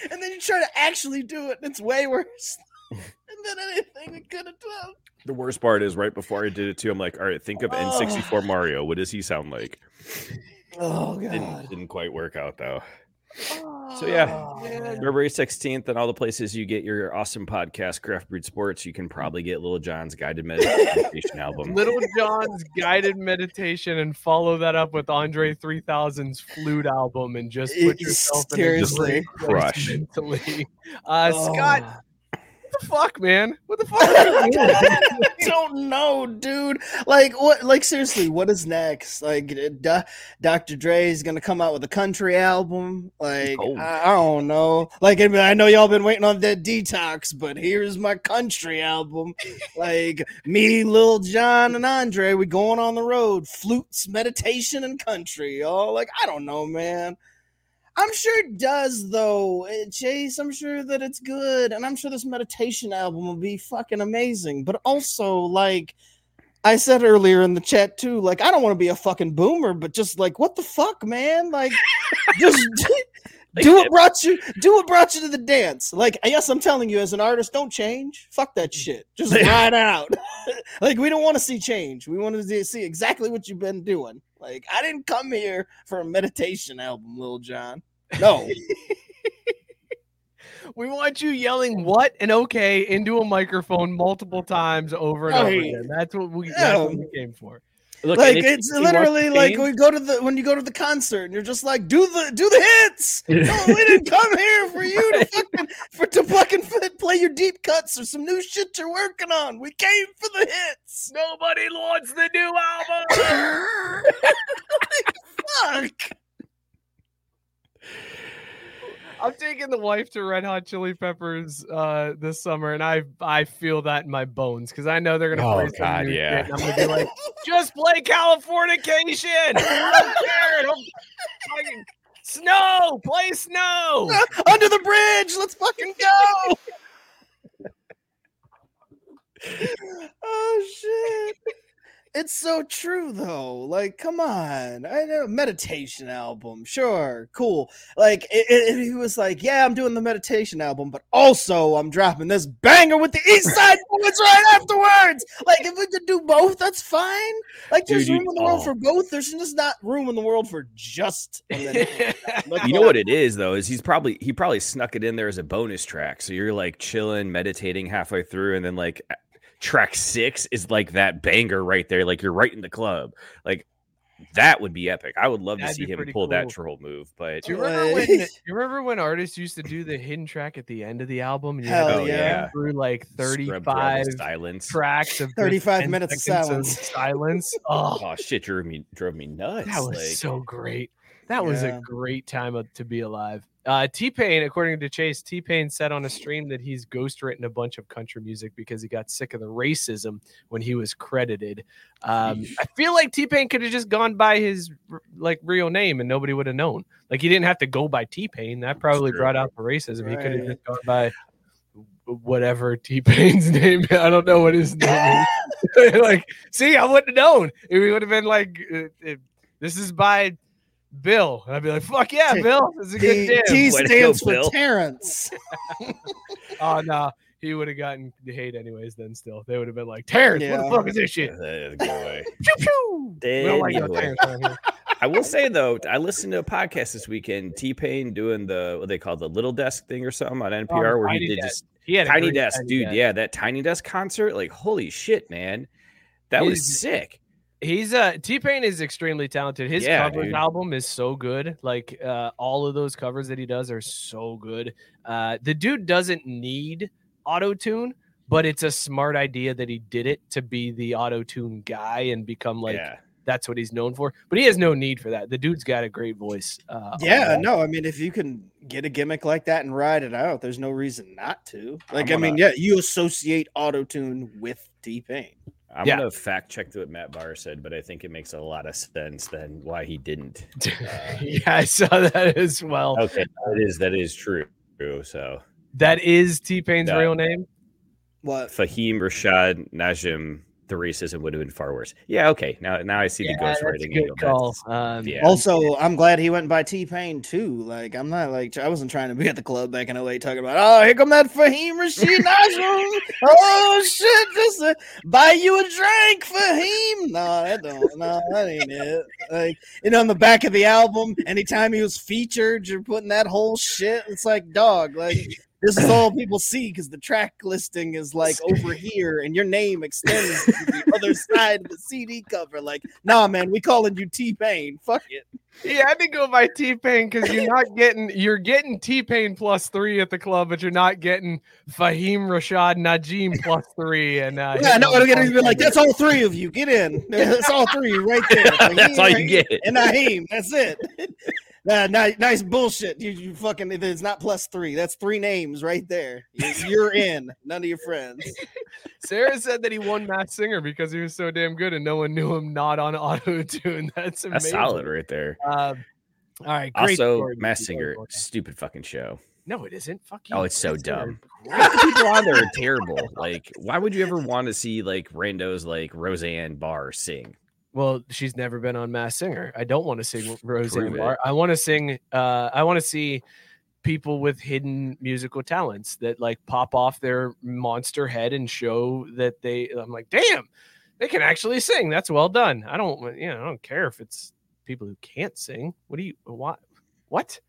And then you try to actually do it, and it's way worse than anything we could have done. The worst part is right before I did it too, I'm like, all right, think of N sixty-four Mario. What does he sound like? Oh, God. Didn't, didn't quite work out, though. Oh. So, yeah, February sixteenth and all the places you get your awesome podcast, Craft Brewed Sports, you can probably get Lil Jon's Guided Meditation album. Lil Jon's Guided Meditation, and follow that up with Andre three thousand's Flute album, and just put yourself in a seriously crush. Uh, oh. Scott. What the fuck, man? What the fuck are you doing? I don't know, dude. Like, what? Like, seriously, what is next? Like, D- Doctor Dre is gonna come out with a country album. Like, oh. I, I don't know. Like, I, mean, I know y'all been waiting on that detox, but here's my country album. Like, me, Lil Jon, and Andre, we going on the road. Flutes, meditation, and country. Y'all, like, I don't know, man. I'm sure it does, though, Chase. I'm sure that it's good, and I'm sure this meditation album will be fucking amazing. But also, like I said earlier in the chat, too, like, I don't want to be a fucking boomer, but just, like, what the fuck, man? Like, just do what brought you, do what brought you to the dance. Like, yes, I'm telling you, as an artist, don't change. Fuck that shit. Just ride out. Like, we don't want to see change. We want to see exactly what you've been doing. Like, I didn't come here for a meditation album, Lil Jon. No. We want you yelling what and okay into a microphone multiple times over and oh, over yeah. again. That's what we, yeah. that's what we came for. Look, like, it's literally like we go to the when you go to the concert and you're just like, do the do the hits. No, we didn't come here for you right. to fucking for to fucking play your deep cuts or some new shit you're working on. We came for the hits. Nobody wants the new album. Like, fuck. I'm taking the wife to Red Hot Chili Peppers uh, this summer, and I I feel that in my bones because I know they're gonna play. Oh God, yeah! And I'm gonna be like, just play Californication. I don't care. Don't... Snow, play Snow under the bridge. Let's fucking go. Oh shit. It's so true, though. Like, come on. I know. Meditation album. Sure. Cool. Like, it, it, he was like, yeah, I'm doing the meditation album, but also I'm dropping this banger with the East Side Boys right afterwards. Like, if we could do both, that's fine. Like, dude, there's room you, in the world oh. for both. There's just not room in the world for just a meditation album. You know what it is, though, is he's probably, he probably snuck it in there as a bonus track. So you're, like, chilling, meditating halfway through, and then, like, track six is like that banger right there. Like, you're right in the club. Like, that would be epic. I would love That'd to see him pull cool. that troll move. But do you remember when do you remember when artists used to do the hidden track at the end of the album? And you Hell had to yeah. go through like thirty-five silence. Tracks of thirty-five minutes of silence. Of silence. Oh. oh shit, drove me drove me nuts. That was like, so great. That yeah. was a great time to be alive. Uh, T-Pain, according to Chase, T-Pain said on a stream that he's ghostwritten a bunch of country music because he got sick of the racism when he was credited. Um, I feel like T-Pain could have just gone by his like real name and nobody would have known. Like, he didn't have to go by T-Pain. That probably brought out the racism. Right. He could have just gone by whatever T-Pain's name. I don't know what his name is. Like, see, I wouldn't have known. It would have been like, this is by... Bill. And I'd be like, fuck yeah, Bill. It's a good damn. T stands for Terrence. Oh, no. He would have gotten hate anyways then still. They would have been like, Terrence, yeah. what the fuck is this shit? I will say, though, I listened to a podcast this weekend, T-Pain doing the, what they call the Little Desk thing or something on N P R oh, where he did desk. just he had Tiny Desk. Tiny dude, desk. yeah, that Tiny Desk concert. Like, holy shit, man. That He's, was sick. He's uh T-Pain is extremely talented. His yeah, cover album is so good. Like uh all of those covers that he does are so good. Uh the dude doesn't need auto-tune, but it's a smart idea that he did it to be the auto-tune guy and become like yeah. that's what he's known for. But he has no need for that. The dude's got a great voice. Uh Yeah, no, I mean if you can get a gimmick like that and ride it out, there's no reason not to. Like gonna, I mean, yeah, you associate auto-tune with T-Pain. I'm yeah. going to fact check what Matt Barr said, but I think it makes a lot of sense then why he didn't. Uh, yeah, I saw that as well. Okay, that is that is true. So that is T-Pain's that, real name? What? Fahim Rashad Najim the racism would have been far worse. Yeah, okay. Now now I see yeah, the ghost writing. Good call. Um, yeah. Also, I'm glad he went by T-Pain, too. Like, I'm not like, I wasn't trying to be at the club back in oh eight talking about, oh, here come that Fahim Rashid Najrum. Oh, shit, this uh, buy you a drink, Fahim. No, that don't, no, that ain't it. Like, you know, on the back of the album, anytime he was featured, you're putting that whole shit. It's like, dog, like, this is all people see because the track listing is like over here, and your name extends to the other side of the C D cover. Like, nah, man, we calling you T-Pain. Fuck it. Yeah, I had to go by T-Pain because you're not getting you're getting T-Pain plus three at the club, but you're not getting Fahim Rashid Najim plus three. And uh, yeah, no, it'll get be like that's all three of you. Get in. That's all three right there. Fahim, that's all you right get. And Najim. That's it. Uh, nice, nice bullshit. You, you fucking, it's not plus three. That's three names right there. You're in. None of your friends. Sarah said that he won Masked Singer because he was so damn good and no one knew him not on auto-tune. That's amazing. That's solid right there. Uh, all right. Great also, story. Masked Singer, okay. Stupid fucking show. No, it isn't. Fuck you. Oh, it's so That's dumb. The people on there are terrible. Like, why would you ever want to see, like, randos like Roseanne Barr sing? Well, she's never been on Masked Singer. I don't want to sing Roseanne Barr. I want to sing. Uh, I want to see people with hidden musical talents that like pop off their monster head and show that they. I'm like, damn, they can actually sing. That's well done. I don't, you know, I don't care if it's people who can't sing. What do you want? What?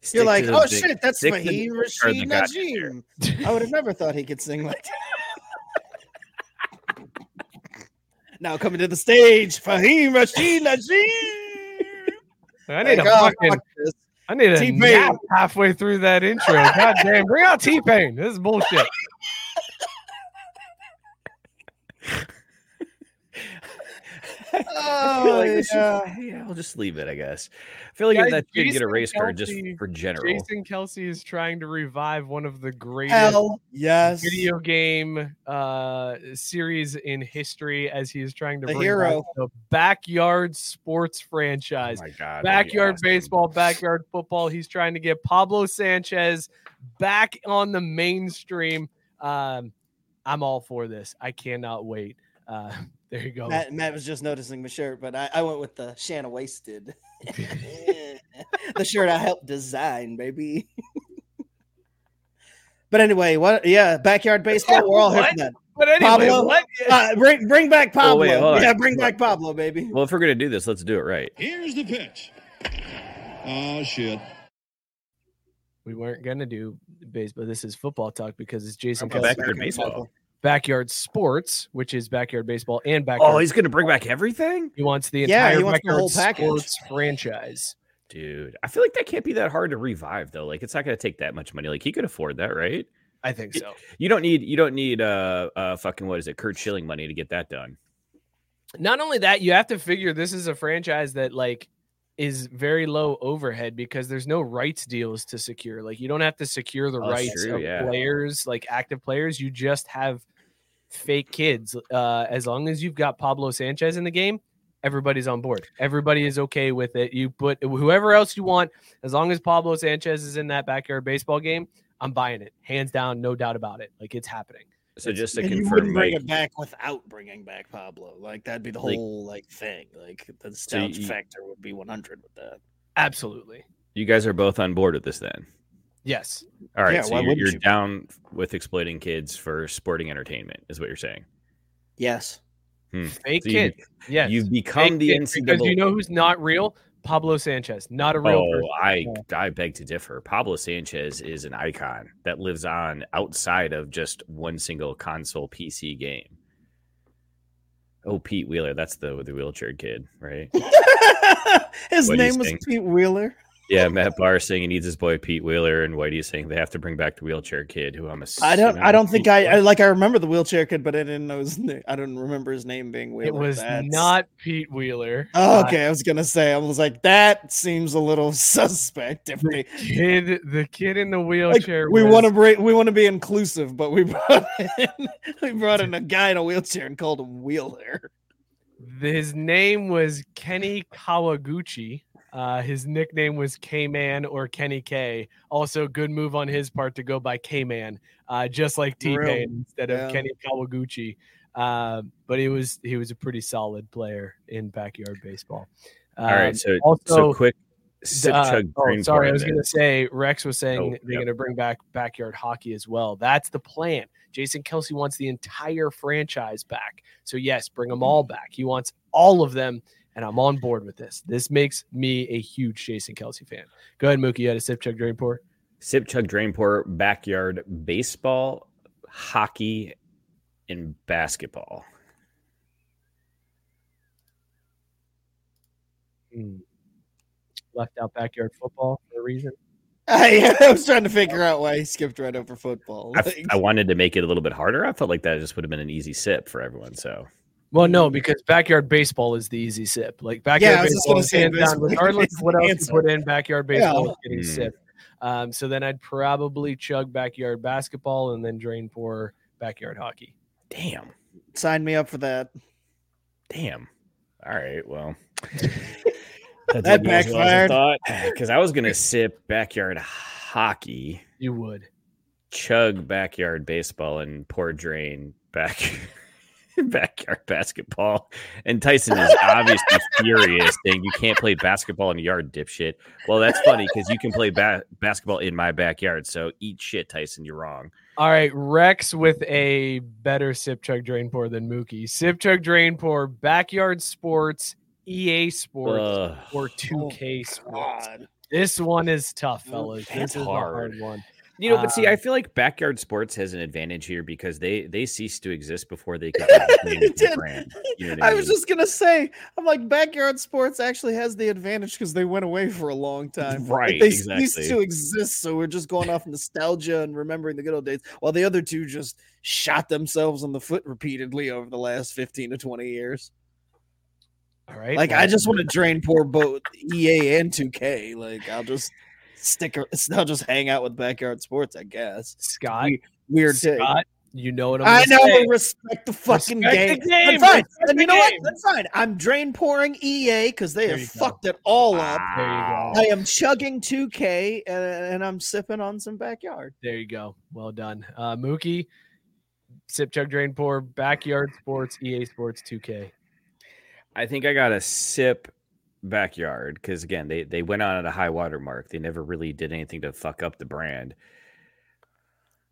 Stick You're like, oh big, shit, that's Fahim Rashid Najim. I would have never thought he could sing like that. Now coming to the stage, Fahim Rashid Najim. I need like, a oh, fucking. I need a T-Pain. Nap halfway through that intro. God damn, bring out T-Pain. This is bullshit. Oh, like yeah. Is, yeah, I'll just leave it, I guess. I feel like yeah, if that Jason should get a race Kelsey, card just for general. Jason Kelsey is trying to revive one of the greatest Hell, yes. video game uh, series in history as he is trying to the bring hero. The backyard sports franchise. Oh my God, backyard awesome. Baseball, backyard football. He's trying to get Pablo Sanchez back on the mainstream. Um, I'm all for this. I cannot wait. Uh, There you go. Matt, Matt was just noticing my shirt, but I, I went with the Shanna Wasted. The shirt I helped design, baby. But anyway, what? Yeah, backyard baseball. Oh, we're all here for that. But anyway, Pablo, what? Uh, bring, bring back Pablo. Oh, wait, yeah, bring back Pablo, baby. Well, if we're going to do this, let's do it right. Here's the pitch. Oh, shit. We weren't going to do baseball. This is football talk because it's Jason. Go backyard baseball. baseball. Backyard sports, which is backyard baseball and backyard. Oh, he's going to bring back everything. He wants the entire yeah, wants backyard the whole sports franchise. Dude, I feel like that can't be that hard to revive, though. Like, it's not going to take that much money. Like, he could afford that, right? I think so. You don't need, you don't need, uh, uh, fucking what is it, Curt Schilling money to get that done. Not only that, you have to figure this is a franchise that like is very low overhead because there's no rights deals to secure. Like you don't have to secure the oh, rights true, of yeah. players, like active players. You just have fake kids. Uh, as long as you've got Pablo Sanchez in the game, everybody's on board. Everybody is okay with it. You put whoever else you want. As long as Pablo Sanchez is in that backyard baseball game, I'm buying it. Hands down. No doubt about it. Like it's happening. So just to and confirm, you bring Mike, it back without bringing back Pablo. Like that'd be the like, whole like thing. Like the nostalgia so you, factor would be one hundred with that. Absolutely. You guys are both on board with this then. Yes. All right. Yeah, so you're, you're you? down with exploiting kids for sporting entertainment, is what you're saying. Yes. Hmm. Fake so kids. You, yes. You've become Fake the N C double A. Because you know who's not real? Pablo Sanchez, not a real. Oh, person. I I beg to differ. Pablo Sanchez is an icon that lives on outside of just one single console P C game. Oh, Pete Wheeler, that's the the wheelchair kid, right? His Whitey's name was saying, Pete Wheeler. Yeah, Matt Barr saying he needs his boy Pete Wheeler, and Whitey saying they have to bring back the wheelchair kid, who I'm assuming. I don't. I don't think I, I like. I remember the wheelchair kid, but I didn't know his name. I don't remember his name being Wheeler. It was That's... not Pete Wheeler. Oh, okay, I was gonna say. I was like, that seems a little suspect. The kid, the kid in the wheelchair. Like, we was... want to bring. We want to be inclusive, but we brought in. We brought in a guy in a wheelchair and called him Wheeler. His name was Kenny Kawaguchi. Uh, his nickname was K-Man or Kenny K. Also, good move on his part to go by K-Man, uh, just like T-Pain instead yeah. of Kenny Kawaguchi. Uh, but he was he was a pretty solid player in backyard baseball. Um, All right, so also, so quick. Sip, uh, chug, oh, sorry, I was going to say Rex was saying oh, they're yep. going to bring back backyard hockey as well. That's the plan. Jason Kelsey wants the entire franchise back. So yes, bring them all back. He wants all of them, and I'm on board with this. This makes me a huge Jason Kelsey fan. Go ahead, Mookie. You had a sip, chug, drain, pour. Sip, chug, drain, pour. Backyard baseball, hockey, and basketball. Hmm. Left out backyard football for a reason. I, I was trying to figure out why he skipped right over football. Like, I, I wanted to make it a little bit harder. I felt like that just would have been an easy sip for everyone. So, well, no, because backyard baseball is the easy sip. Like backyard yeah, baseball, is hands down, regardless of what else you put in, backyard baseball yeah. is getting mm. sipped. Um, so then I'd probably chug backyard basketball and then drain pour backyard hockey. Damn, sign me up for that. Damn. All right. Well. That's that backfired because I, I was gonna sip backyard hockey. You would chug backyard baseball and pour drain back backyard basketball. And Tyson is obviously furious, saying you can't play basketball in the yard, dipshit. Well, that's funny because you can play ba- basketball in my backyard. So eat shit, Tyson. You're wrong. All right, Rex with a better sip, chug, drain, pour than Mookie. Sip, chug, drain, pour backyard sports. E A Sports Ugh. or two K oh, Sports. God. This one is tough, fellas. That's this is hard. a hard one. You know, but uh, see, I feel like backyard sports has an advantage here because they they ceased to exist before they could. the brand. You know I, I mean? was just gonna say, I'm like, backyard sports actually has the advantage because they went away for a long time, right? Like, they exactly. ceased to exist, so we're just going off nostalgia and remembering the good old days, while the other two just shot themselves in the foot repeatedly over the last fifteen to twenty years. All right. Like, well, I just want to drain pour both E A and two K. Like, I'll just stick. I'll just hang out with backyard sports, I guess. Scott, we, weird Scott, day. You know what I'm I know. Say. Respect the fucking respect game. The game. That's fine. And you know game. what? That's fine. I'm drain pouring E A because they there have fucked go. it all up. There you go. I am chugging two K and, and I'm sipping on some backyard. There you go. Well done, uh, Mookie. Sip, chug, drain pour backyard sports, E A Sports, two K. I think I got a sip backyard because, again, they, they went on at a high water mark. They never really did anything to fuck up the brand.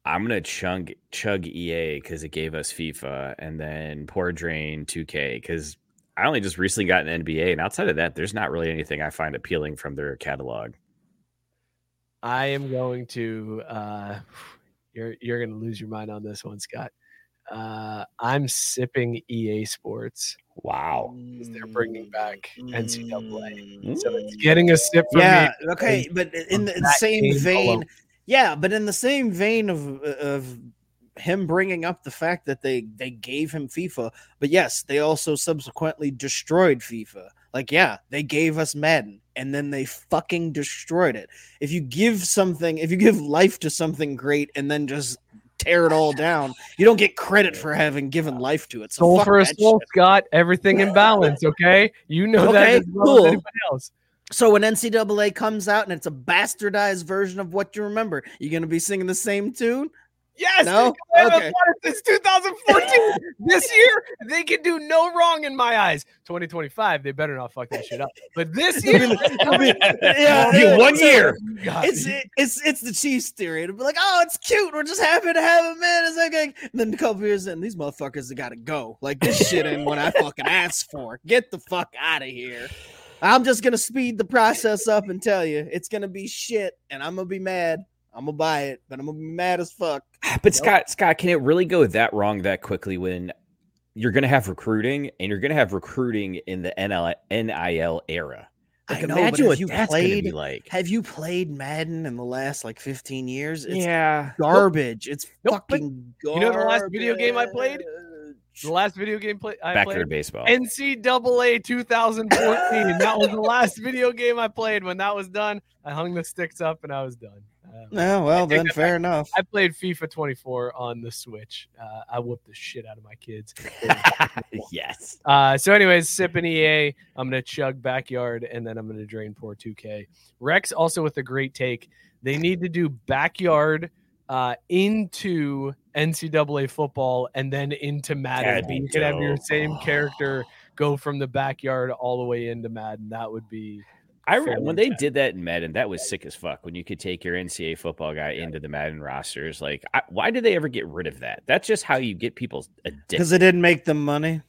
I'm going to chug, chug E A because it gave us FIFA and then pour drain two K because I only just recently got an N B A. And outside of that, there's not really anything I find appealing from their catalog. I am going to uh, – you're you're going to lose your mind on this one, Scott. Uh, I'm sipping E A Sports. Wow. They're bringing back N C double A. So it's getting a sip from yeah, me. Okay, but in the, the same vein. Alone. Yeah, but in the same vein of of him bringing up the fact that they, they gave him FIFA. But yes, they also subsequently destroyed FIFA. Like, yeah, they gave us Madden, and then they fucking destroyed it. If you give something, if you give life to something great and then just tear it all down, you don't get credit for having given life to it. So soul for a soul, shit. Scott. Everything in balance, okay? You know okay, that as well cool. as anybody else. So when N C double A comes out and it's a bastardized version of what you remember, you're going to be singing the same tune? Yes! No? Okay. It's two thousand fourteen. This year, they can do no wrong in my eyes. twenty twenty-five, they better not fuck that shit up. But this year, it'll be, yeah, it'll be one year. It's it's it's the Chiefs theory. It'll be like, oh, it's cute. We're just happy to have him in. It's okay. And then a couple years in, these motherfuckers have got to go. Like, this shit ain't what I fucking asked for. Get the fuck out of here. I'm just going to speed the process up and tell you, it's going to be shit, and I'm going to be mad. I'm going to buy it, but I'm going to be mad as fuck. But, Scott, Scott, can it really go that wrong that quickly when you're going to have recruiting and you're going to have recruiting in the N I L era? Like, I know, imagine what you that's going to be like. Have you played Madden in the last, like, fifteen years? It's yeah. garbage. Nope. It's nope. fucking garbage. You know the last video game I played? The last video game play I Backyard played baseball. N C double A two thousand fourteen. That was the last video game I played. When that was done, I hung the sticks up and I was done. Um, no, well then, fair I, enough. I played FIFA twenty-four on the Switch. Uh, I whooped the shit out of my kids. Yes. Uh, so, anyways, sip and E A. I'm gonna chug backyard, and then I'm gonna drain pour two K. Rex also with a great take. They need to do backyard uh, into N C double A football and then into Madden. That'd be you could dope. Have your same character go from the backyard all the way into Madden. That would be. I remember when they did that in Madden, that was sick as fuck. When you could take your N C double A football guy into the Madden rosters, like, I, why did they ever get rid of that? That's just how you get people addicted. Because it didn't make them money.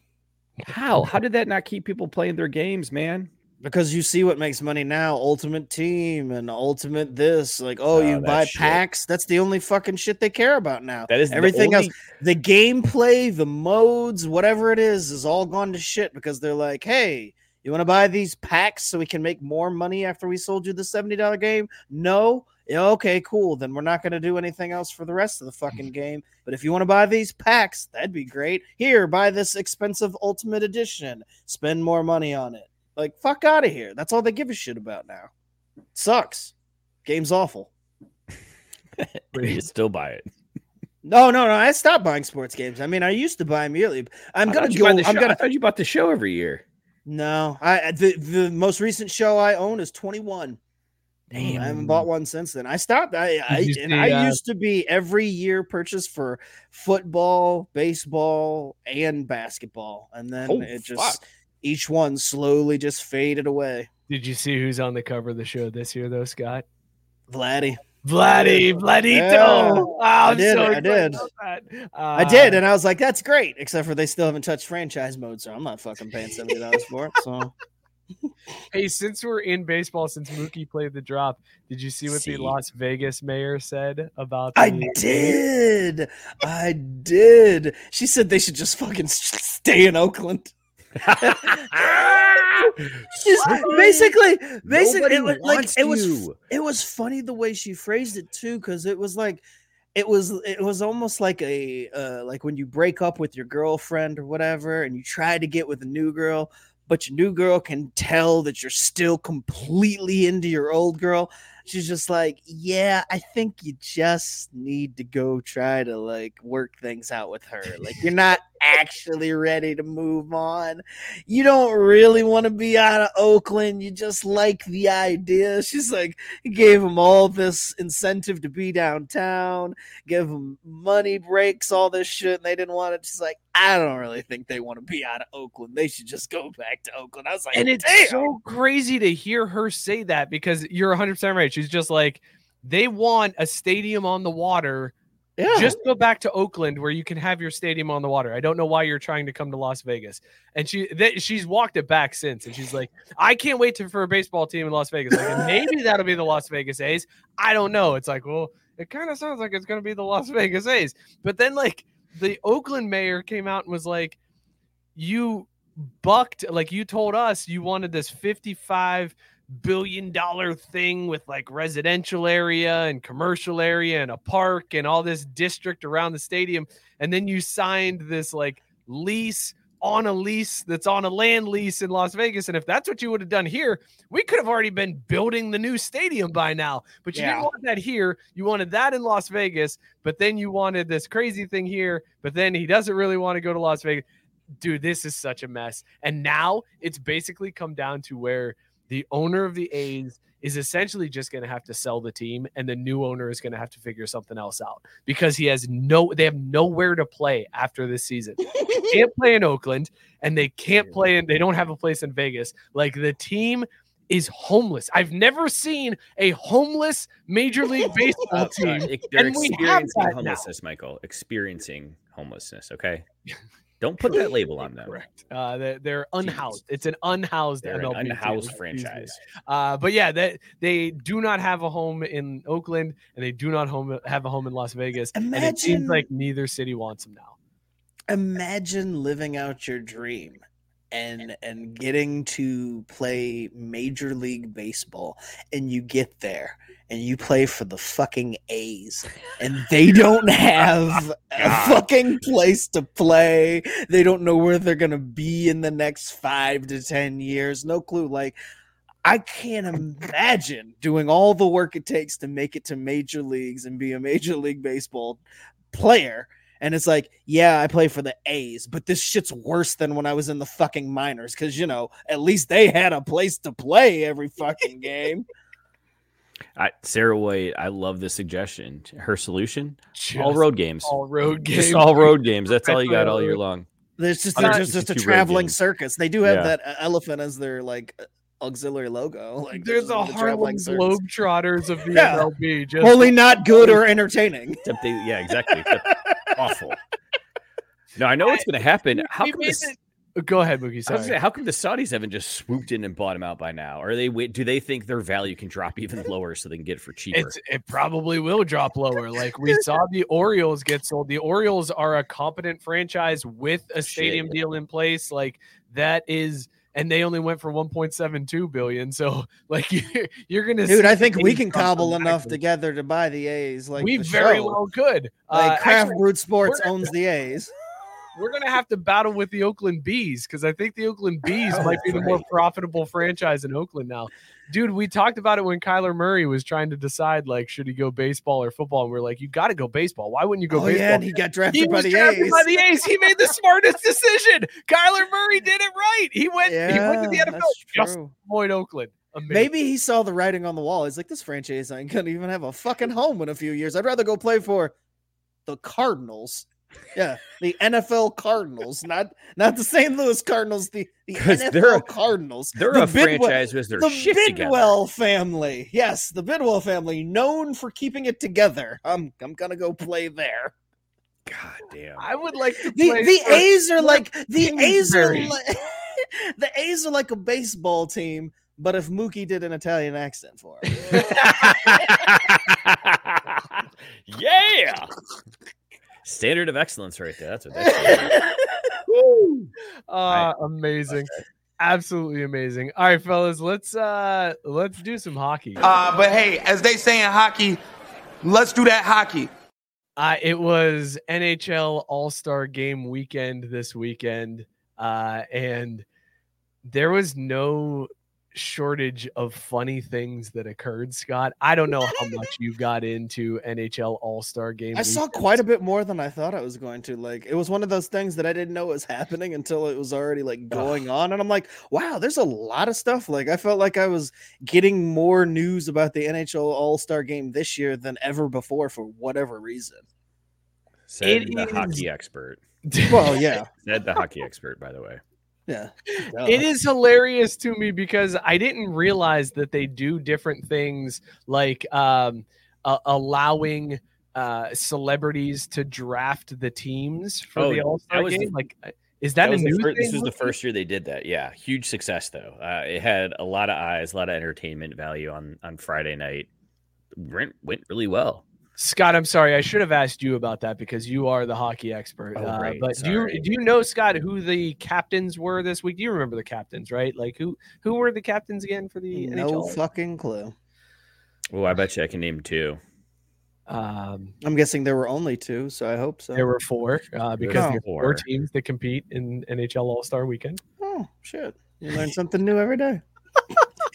How? How did that not keep people playing their games, man? Because you see what makes money now, Ultimate Team and Ultimate this. Like, oh, no, you buy shit. packs. That's the only fucking shit they care about now. That is everything the only... else. The gameplay, the modes, whatever it is, is all gone to shit because they're like, hey, you want to buy these packs so we can make more money after we sold you the seventy dollars game? No? Okay, cool. Then we're not going to do anything else for the rest of the fucking game. But if you want to buy these packs, that'd be great. Here, buy this expensive Ultimate Edition. Spend more money on it. Like, fuck out of here. That's all they give a shit about now. It sucks. Game's awful. You still buy it. No, no, no. I stopped buying sports games. I mean, I used to buy them yearly. I'm going to go. I'm gonna... I thought you bought The Show every year. No. I the, the most recent show I own is twenty-one. Damn. I haven't bought one since then. I stopped. I, I see, and I uh, used to be every year purchase for football, baseball, and basketball. And then oh, it just... Fuck. Each one slowly just faded away. Did you see who's on the cover of The Show this year, though, Scott? Vladdy. Vladdy. Vladito. Yeah. Oh, I did. So I did. That. Uh, I did. And I was like, that's great. Except for they still haven't touched franchise mode, so I'm not fucking paying seventy dollars for it. So. Hey, since we're in baseball, since Mookie played the drop, did you see what see? the Las Vegas mayor said about the- I did. I did. She said they should just fucking stay in Oakland. Just basically, basically, it was, like it was, you. it was funny the way she phrased it too, because it was like, it was, it was almost like a uh, like when you break up with your girlfriend or whatever, and you try to get with a new girl, but your new girl can tell that you're still completely into your old girl. She's just like, yeah, I think you just need to go try to like work things out with her. Like, you're not actually ready to move on. You don't really want to be out of Oakland. You just like the idea. She's like, gave him all this incentive to be downtown, give him money breaks, all this shit, and they didn't want it. She's like, I don't really think they want to be out of Oakland. They should just go back to Oakland. I was like, and it's damn. so crazy to hear her say that because you're one hundred percent right. She's just like, they want a stadium on the water. Yeah. Just go back to Oakland where you can have your stadium on the water. I don't know why you're trying to come to Las Vegas. And she th- she's walked it back since. And she's like, I can't wait to, for a baseball team in Las Vegas. Like, maybe that'll be the Las Vegas A's. I don't know. It's like, well, it kind of sounds like it's going to be the Las Vegas A's. But then, like, the Oakland mayor came out and was like, you bucked, like you told us you wanted this fifty-five billion dollars thing with like residential area and commercial area and a park and all this district around the stadium. And then you signed this like lease on a lease that's on a land lease in Las Vegas. And if that's what you would have done here, we could have already been building the new stadium by now, but you yeah. didn't want that here. You wanted that in Las Vegas, but then you wanted this crazy thing here, but then he doesn't really want to go to Las Vegas. Dude, this is such a mess. And now it's basically come down to where the owner of the A's is essentially just going to have to sell the team, and the new owner is going to have to figure something else out because he has no, they have nowhere to play after this season. They can't play in Oakland, and they can't play in, they don't have a place in Vegas. Like, the team is homeless. I've never seen a homeless Major League Baseball team. Uh, they're and experiencing we have that homelessness, now. Michael. Experiencing homelessness, okay? Don't put that label on them. Correct. Uh, they're, they're unhoused. It's an unhoused they're M L B an unhoused team. franchise. Uh, but yeah, that they, they do not have a home in Oakland, and they do not home have a home in Las Vegas. Imagine, and it seems like neither city wants them now. Imagine living out your dream and and getting to play Major League Baseball, and you get there and you play for the fucking A's, and they don't have a fucking place to play. They don't know where they're going to be in the next five to ten years. No clue. Like, I can't imagine doing all the work it takes to make it to major leagues and be a Major League Baseball player. And it's like, yeah, I play for the A's, but this shit's worse than when I was in the fucking minors because, you know, at least they had a place to play every fucking game. I, Sarah White, I love this suggestion. Her solution? Just all road games. All road games. Just all road games. That's all you got all year long. There's just, they're just, just a traveling circus. They do have yeah. that elephant as their like auxiliary logo. Like there's a Harlem Globetrotters of the yeah. M L B. Just only not good or entertaining. Except they, yeah, exactly. Awful. No, I know what's going to happen. How come this? Go ahead, Mookie. Sorry. I was gonna say, how come the Saudis haven't just swooped in and bought them out by now? Or they do they think their value can drop even lower so they can get it for cheaper? It's, it probably will drop lower. Like we saw the Orioles get sold. The Orioles are a competent franchise with a stadium Shit. deal in place. Like that is, and they only went for one point seven two billion dollars. So like you're, you're going to, dude, I think we can cobble enough together to buy the A's. Like we very well could. Like uh, Craft Brewed Sports owns the A's. We're going to have to battle with the Oakland B's because I think the Oakland B's oh, might be the right. more profitable franchise in Oakland now. Dude, we talked about it when Kyler Murray was trying to decide, like, should he go baseball or football? And we're like, you got to go baseball. Why wouldn't you go oh, baseball? Yeah, and he got drafted, he by, was the drafted A's. by the A's. He made the smartest decision. Kyler Murray did it right. He went, yeah, he went to the N F L just to avoid Oakland. Amazing. Maybe he saw the writing on the wall. He's like, this franchise ain't going to even have a fucking home in a few years. I'd rather go play for the Cardinals. Yeah, the N F L Cardinals, not not the Saint Louis Cardinals, the, the N F L they're, Cardinals. They're the a Bidwell, franchise with their the shit Bidwell together. Family. Yes, the Bidwell family, known for keeping it together. I'm I'm gonna go play there. God damn, I would like to play. The, the A's are like the A's are like, the A's are like a baseball team, but if Mookie did an Italian accent for him. Yeah. Standard of excellence right there. That's what that's uh, right. Amazing. Okay. Absolutely amazing. All right, fellas, let's uh, let's do some hockey. Uh, but hey, as they say in hockey, let's do that hockey. Uh, it was N H L All-Star Game weekend this weekend, uh, and there was no shortage of funny things that occurred, Scott. I don't know how much you got into N H L All-Star Game. I weekends. saw quite a bit more than I thought I was going to. Like, it was one of those things that I didn't know was happening until it was already like going Ugh. on. And I'm like, wow, there's a lot of stuff. Like, I felt like I was getting more news about the N H L All-Star Game this year than ever before for whatever reason. Said it the is... hockey expert. Well, yeah. Said the hockey expert, by the way. Yeah, Duh. It is hilarious to me because I didn't realize that they do different things like um, uh, allowing uh, celebrities to draft the teams for oh, the All-Star game. The, like, is that, that a new first, thing? This was the first year they did that. Yeah, huge success though. Uh, it had a lot of eyes, a lot of entertainment value on on Friday night. Went went really well. Scott, I'm sorry. I should have asked you about that because you are the hockey expert. Oh, uh, right. But sorry. do you do you know, Scott, who the captains were this week? Do you remember the captains, right? Like who who were the captains again for the no N H L? No fucking clue. Oh, I bet you I can name two. Um, I'm guessing there were only two, so I hope so. There were four uh, because oh. there are four teams that compete in N H L All-Star Weekend. Oh shit! You learn something new every day.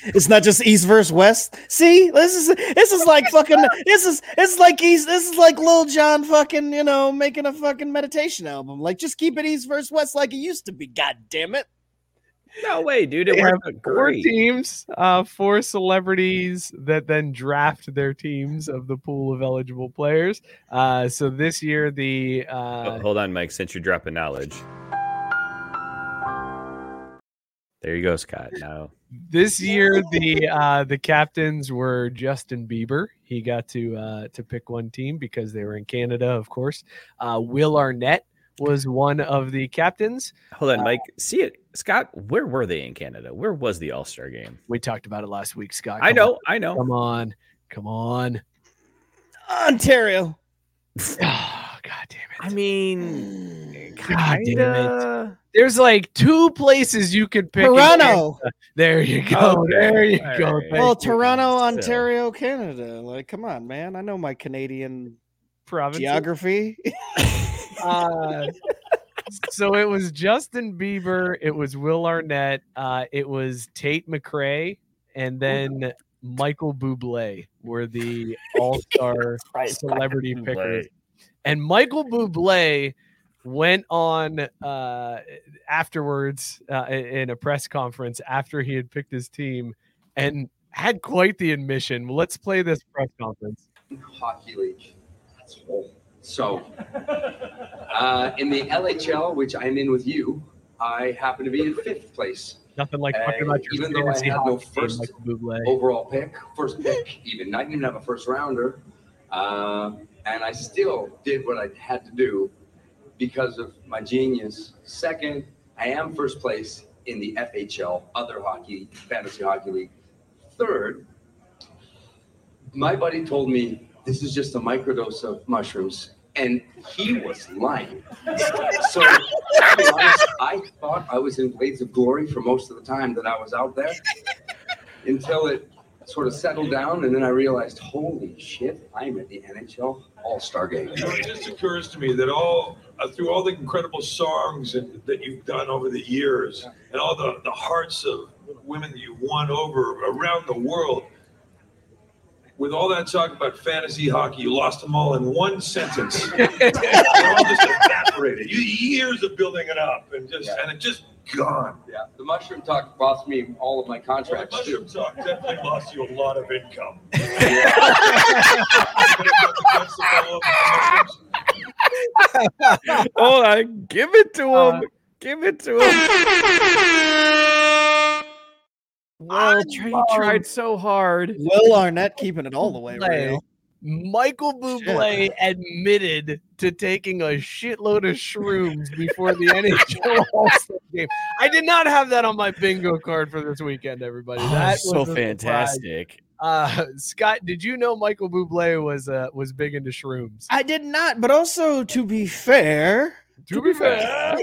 It's not just East versus West. See, this is this is like fucking this is it's like East. This is like Lil Jon fucking, you know, making a fucking meditation album. Like, just keep it East versus West like it used to be. God damn it! No way, dude. It worked out great. Four teams, uh, four celebrities that then draft their teams of the pool of eligible players. Uh, so this year the uh, oh, hold on, Mike. Since you're dropping knowledge. There you go, Scott. Now this year the uh, the captains were Justin Bieber. He got to uh, to pick one team because they were in Canada, of course. Uh, Will Arnett was one of the captains. Hold on, Mike. Uh, See it, Scott. Where were they in Canada? Where was the All-Star Game? We talked about it last week, Scott. Come I know. On. I know. Come on, come on, Ontario. Oh, God damn it! I mean, God damn it. There's like two places you could pick. Toronto. There you go. Okay. There you All go. Right. Well, Toronto, you. Ontario, Canada. Like, come on, man. I know my Canadian province geography. uh, so it was Justin Bieber. It was Will Arnett. Uh, it was Tate McRae, and then Michael Bublé were the All-Star right, celebrity Michael pickers. Bublé. And Michael Bublé went on uh, afterwards uh, in a press conference after he had picked his team and had quite the admission. Let's play this press conference. Hockey League. So, uh, in the L H L, which I'm in with you, I happen to be in fifth place. Nothing like talking about your even though I had no first Michael overall pick, first pick even. I didn't even have a first rounder. Uh, and I still did what I had to do because of my genius. Second, I am first place in the F H L, other hockey, fantasy hockey league. Third, my buddy told me this is just a microdose of mushrooms, and he was lying. So to be honest, I thought I was in Blades of Glory for most of the time that I was out there until it sort of settled down, and then I realized, holy shit, I'm at the N H L All-Star Game. You know, it just occurs to me that all uh, through all the incredible songs and, that you've done over the years, yeah. and all the, the hearts of women that you've won over around the world, with all that talk about fantasy hockey, you lost them all in one sentence. They all just evaporated. You, years of building it up, and just yeah. and it just gone. Yeah, the mushroom talk lost me all of my contracts. Well, the mushroom too. talk definitely lost you a lot of income. Oh, I give it to him! Uh, give it to him! Well, he tried so hard. Will Arnett keeping it all the way right now. Michael Bublé Shit. admitted to taking a shitload of shrooms before the N H L All-Star Game. I did not have that on my bingo card for this weekend, everybody. Oh, that was so fantastic. Uh, Scott, did you know Michael Bublé was uh, was big into shrooms? I did not, but also, to be fair... To be fair,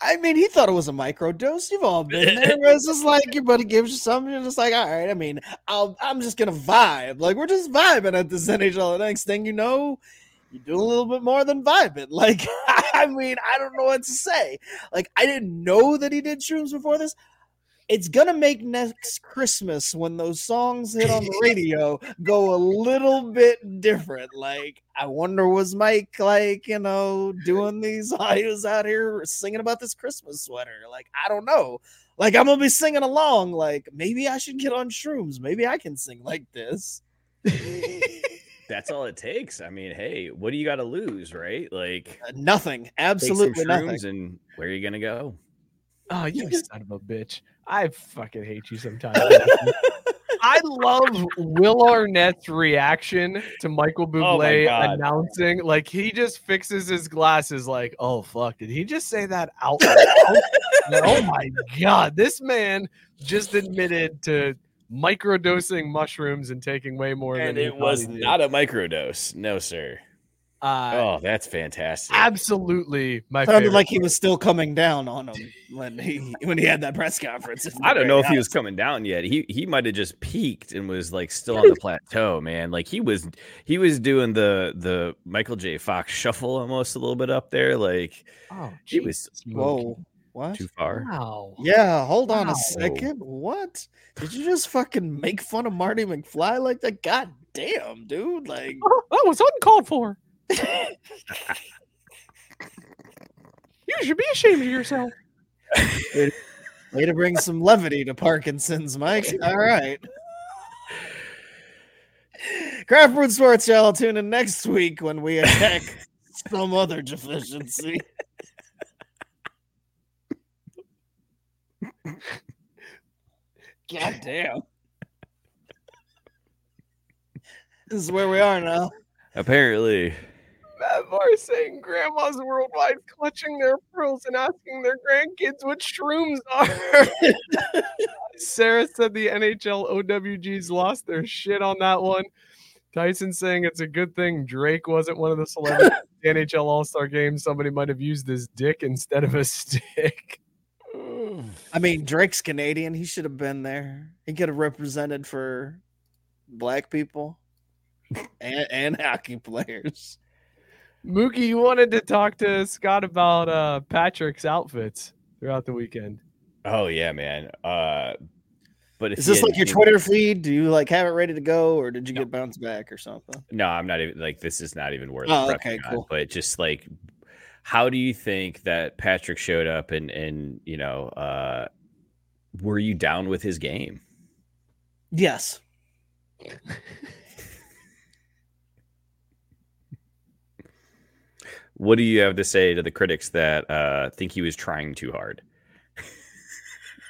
I mean, he thought it was a microdose. You've all been there. It's just like your buddy gives you something. You're just like, all right. I mean, I'll, I'm just gonna vibe. Like we're just vibing at this N H L. The next thing you know, you do a little bit more than vibing. Like, I mean, I don't know what to say. Like, I didn't know that he did shrooms before this. It's gonna make next Christmas when those songs hit on the radio go a little bit different. Like, I wonder was Mike like, you know, doing these audios out here singing about this Christmas sweater? Like, I don't know. Like, I'm gonna be singing along. Like, maybe I should get on shrooms. Maybe I can sing like this. That's all it takes. I mean, hey, what do you got to lose, right? Like uh, nothing. Absolutely nothing. And where are you gonna go? Oh, you son of a bitch. I fucking hate you sometimes. I love Will Arnett's reaction to Michael Bublé oh announcing. Like, he just fixes his glasses like, oh, fuck, did he just say that out loud? Like, oh, my God. This man just admitted to microdosing mushrooms and taking way more. And than it was did. Not a microdose. No, sir. Uh, oh, that's fantastic! Absolutely, my sounded favorite like part. He was still coming down on him when he when he had that press conference. I don't know if he was coming down yet. He he might have just peaked and was like still on the plateau, man. Like he was he was doing the the Michael J. Fox shuffle almost a little bit up there. Like oh, geez. It was whoa. What? Too far. Wow. Yeah, hold on wow. a second. What? Did you just fucking make fun of Marty McFly like that? God damn, dude! Like oh, that was uncalled for. You should be ashamed of yourself. Way to bring some levity to Parkinson's, Mike. All right. Craft Brewed Sports, y'all tune in next week when we attack some other deficiency. God damn. This is where we are now. Apparently. Matt Barr saying grandmas worldwide clutching their pearls and asking their grandkids what shrooms are. Sarah said the N H L O W Gs lost their shit on that one. Tyson saying it's a good thing Drake wasn't one of the celebrities at the N H L All-Star Game. Somebody might have used his dick instead of a stick. I mean, Drake's Canadian. He should have been there. He could have represented for black people and, and hockey players. Mookie, you wanted to talk to Scott about uh, Patrick's outfits throughout the weekend. Oh yeah, man. Uh, but if is this like your Twitter feed? Do you like have it ready to go, or did you no. get bounced back or something? No, I'm not even like this is not even worth. Oh, okay, cool. On, but just like, how do you think that Patrick showed up, and and you know, uh, were you down with his game? Yes. What do you have to say to the critics that uh, think he was trying too hard?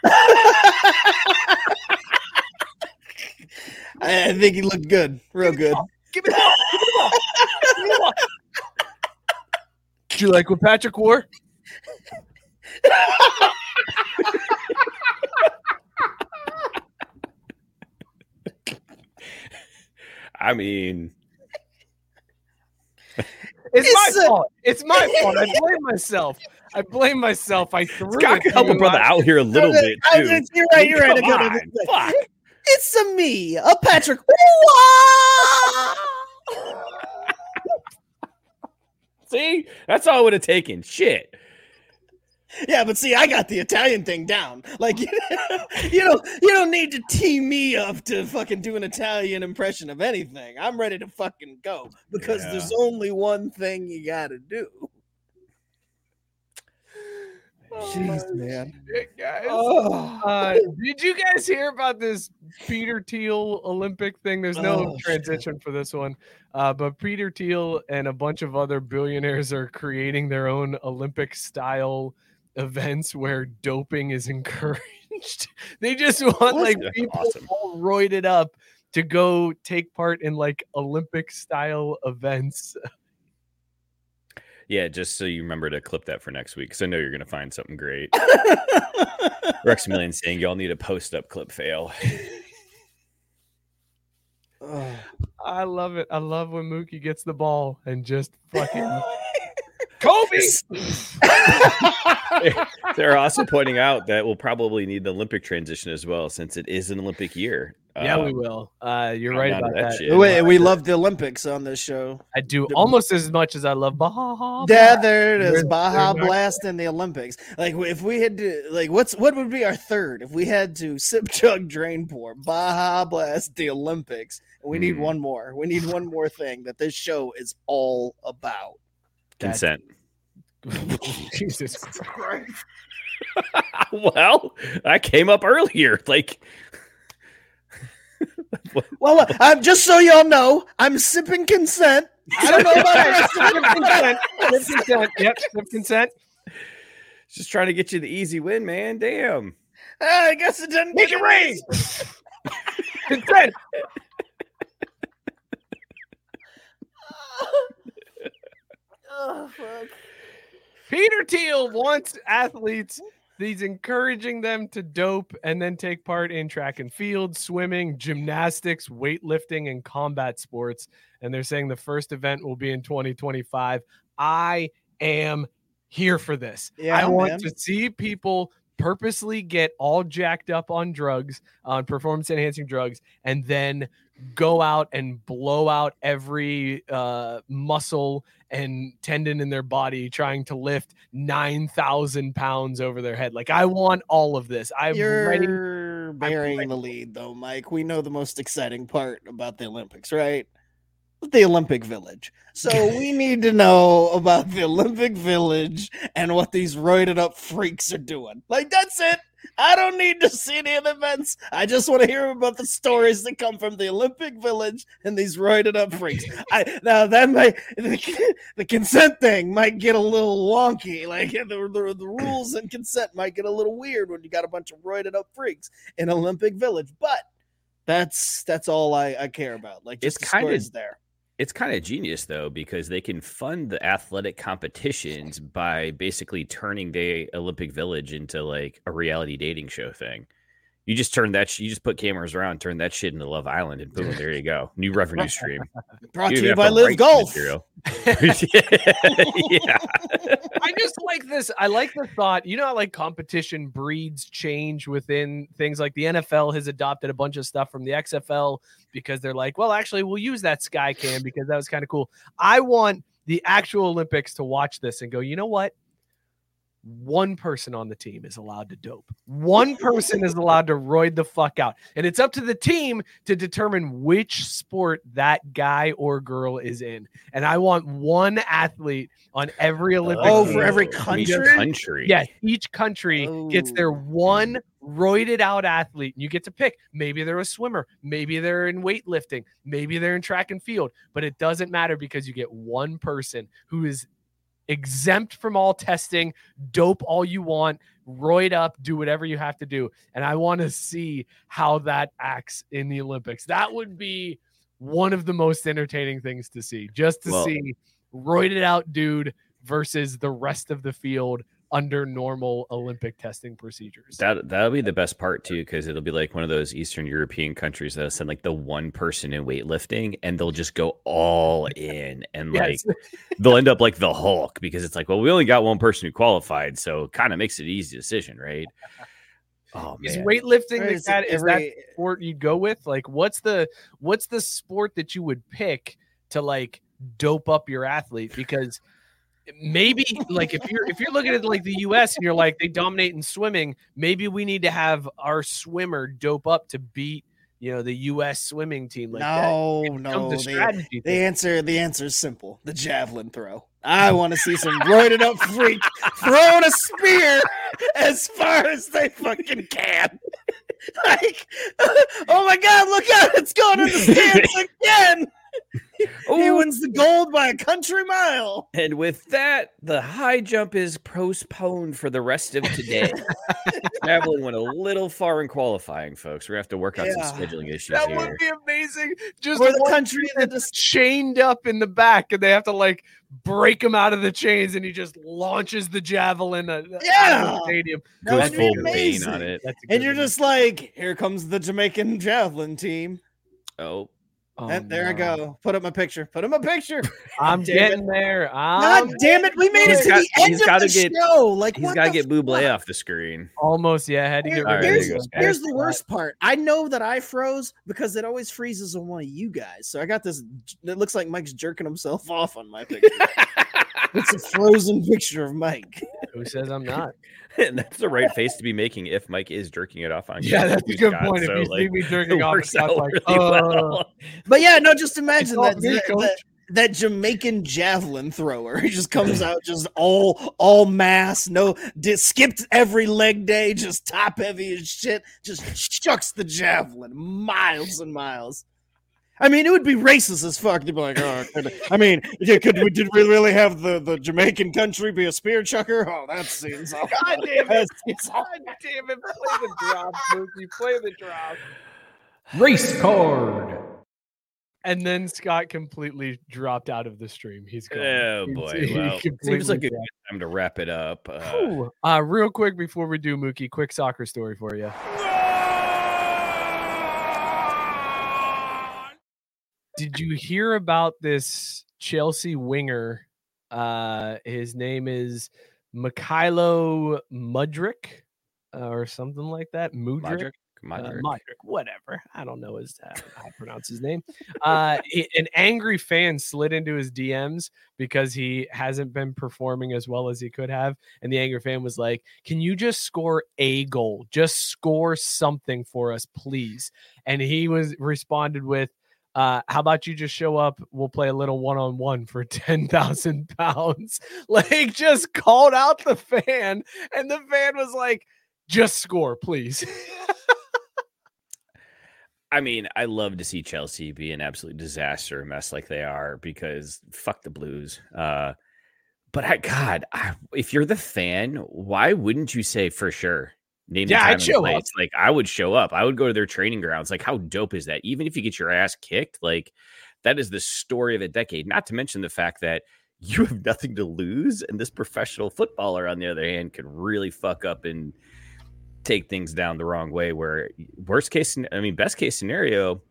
I think he looked good. Real good. Give me the ball. Give me the ball. Give me the ball. Did you like what Patrick wore? I mean, it's, it's my a- fault. It's my fault. I blame myself. I blame myself. I threw Scott it. Help a brother out here a little bit, too. Just, you're right. You're Come right. On, fuck. It's a me, a Patrick. See, that's all I would have taken. Shit. Yeah, but see, I got the Italian thing down. Like, you know, you don't, you don't need to tee me up to fucking do an Italian impression of anything. I'm ready to fucking go because yeah. there's only one thing you got to do. Jeez, oh, man. Shit, guys. Oh. Uh, did you guys hear about this Peter Thiel Olympic thing? There's no oh, transition shit. for this one. Uh, but Peter Thiel and a bunch of other billionaires are creating their own Olympic style events where doping is encouraged. They just want like That's people awesome. all roided up to go take part in like Olympic style events. Yeah, just so you remember to clip that for next week, because I know you're going to find something great. Rexmillion saying, y'all need a post-up clip fail. Oh, I love it. I love when Mookie gets the ball and just fucking... Kobe! They're also pointing out that we'll probably need the Olympic transition as well, since it is an Olympic year. Yeah, um, we will. Uh, you're I'm right about that. that. Wait, we love the Olympics on this show. I do the, almost as much as I love Baja. Yeah, there it is. Baja Blast and the Olympics. Like if we had to, like what's what would be our third if we had to sip, chug, drain, pour? Baja Blast, the Olympics. We need mm. one more. We need one more thing that this show is all about. Consent. Jesus Christ. Well, I came up earlier. Like. Well, I'm just so y'all know, I'm sipping consent. I don't know about it. Sipping consent. Sip consent. Yep, sip consent. Just trying to get you the easy win, man. Damn. Uh, I guess it doesn't make it rain. Consent. Oh, fuck. Peter Thiel wants athletes. He's encouraging them to dope and then take part in track and field, swimming, gymnastics, weightlifting, and combat sports. And they're saying the first event will be in twenty twenty-five. I am here for this. Yeah, I want man. to see people purposely get all jacked up on drugs, on performance-enhancing drugs, and then go out and blow out every uh, muscle and tendon in their body trying to lift nine thousand pounds over their head. Like, I want all of this. I'm You're ready. burying I'm ready. the lead, though, Mike. We know the most exciting part about the Olympics, right? The Olympic Village. So we need to know about the Olympic Village and what these roided up freaks are doing. Like, that's it. I don't need to see any of the events. I just want to hear about the stories that come from the Olympic Village and these roided up freaks. I, now, that might, the, the consent thing might get a little wonky. Like, the, the, the rules and consent might get a little weird when you got a bunch of roided up freaks in Olympic Village. But that's that's all I, I care about. Like, just it's the stories kinda... there. It's kind of genius, though, because they can fund the athletic competitions by basically turning the Olympic Village into like a reality dating show thing. You just turn that, sh- you just put cameras around, turn that shit into Love Island, and boom, there you go. New revenue stream. Brought Dude, to you by Live Golf. yeah. yeah. I just like this. I like the thought. You know how like competition breeds change within things, like the N F L has adopted a bunch of stuff from the X F L because they're like, well, actually, we'll use that sky cam because that was kind of cool. I want the actual Olympics to watch this and go, you know what? One person on the team is allowed to dope. One person is allowed to roid the fuck out. And it's up to the team to determine which sport that guy or girl is in. And I want one athlete on every Olympic. Oh, team. For every country? Each country. Yeah, each country oh. gets their one roided out athlete, and you get to pick. Maybe they're a swimmer, maybe they're in weightlifting, maybe they're in track and field, but it doesn't matter because you get one person who is exempt from all testing, dope all you want, roid up, do whatever you have to do. And I want to see how that acts in the Olympics. That would be one of the most entertaining things to see, just to well, see roided out dude versus the rest of the field under normal Olympic testing procedures. That, that'll be the best part too, because it'll be like one of those Eastern European countries that send like the one person in weightlifting and they'll just go all in and like yes. they'll end up like the Hulk, because it's like, well, we only got one person who qualified, so it kind of makes it an easy decision, right? Oh, man. Is weightlifting is that, is that sport you'd go with? Like, what's the what's the sport that you would pick to like dope up your athlete? Because maybe like if you're if you're looking at like the U S and you're like they dominate in swimming, maybe we need to have our swimmer dope up to beat, you know, the U S swimming team. Like no, that. no, the, the, the answer the answer is simple: the javelin throw. I want to see some roided up freak throwing a spear as far as they fucking can. Like, oh my God, look out! It's going to the stands again. He wins the gold by a country mile. And with that, the high jump is postponed for the rest of today. Javelin went a little far in qualifying, folks. We're going to have to work out yeah. some scheduling issues that here. That would be amazing. Just for the country that's just chained up in the back, and they have to like break him out of the chains, and he just launches the javelin at yeah. the stadium. That Goes would full be amazing. On it. And you're one. Just like, here comes the Jamaican javelin team. Oh. Oh, and there no. I go. Put up my picture. Put up my picture. I'm getting there. I'm God damn it. We made it to got, the end of the get, show. Like, he's got to get Bublé off the screen. Almost. Yeah. I had to get rid Here's, right, here's the worst part. I know that I froze because it always freezes on one of you guys. So I got this. It looks like Mike's jerking himself off on my picture. It's a frozen picture of Mike. Who says I'm not? And that's the right face to be making if Mike is jerking it off on you. Yeah, that's a good God, point. So if you like, see me jerking off, it's like, really uh, well. But yeah, no, just imagine that, me, that, that that Jamaican javelin thrower. He just comes out just all all mass, no skipped every leg day, just top heavy as shit, just chucks the javelin miles and miles. I mean, it would be racist as fuck. They'd be like, oh, could, I mean, could we did we really have the, the Jamaican country be a spear chucker? Oh, that seems awful. God damn it. God damn it. Play the drop, Mookie. Play the drop. Race card. And then Scott completely dropped out of the stream. He's gone. Oh, boy. He well, seems like a good time to wrap it up. Uh, uh, real quick before we do, Mookie, quick soccer story for you. Did you hear about this Chelsea winger? Uh, his name is Mikhailo Mudryk uh, or something like that. Mudryk, Mudryk. Uh, Mudryk, whatever. I don't know his, uh, how to pronounce his name. Uh, it, an angry fan slid into his D Ms because he hasn't been performing as well as he could have. And the angry fan was like, can you just score a goal? Just score something for us, please. And he was responded with, Uh, how about you just show up? We'll play a little one-on-one for ten thousand pounds. Like, just called out the fan, and the fan was like, just score, please. I mean, I love to see Chelsea be an absolute disaster, a mess like they are, because fuck the Blues. Uh, but I, God, I, if you're the fan, why wouldn't you say for sure? Name yeah, I'd show up. Like, I would show up. I would go to their training grounds. Like, how dope is that? Even if you get your ass kicked, like, that is the story of a decade. Not to mention the fact that you have nothing to lose, and this professional footballer, on the other hand, could really fuck up and take things down the wrong way. Where worst case, I mean, best case scenario,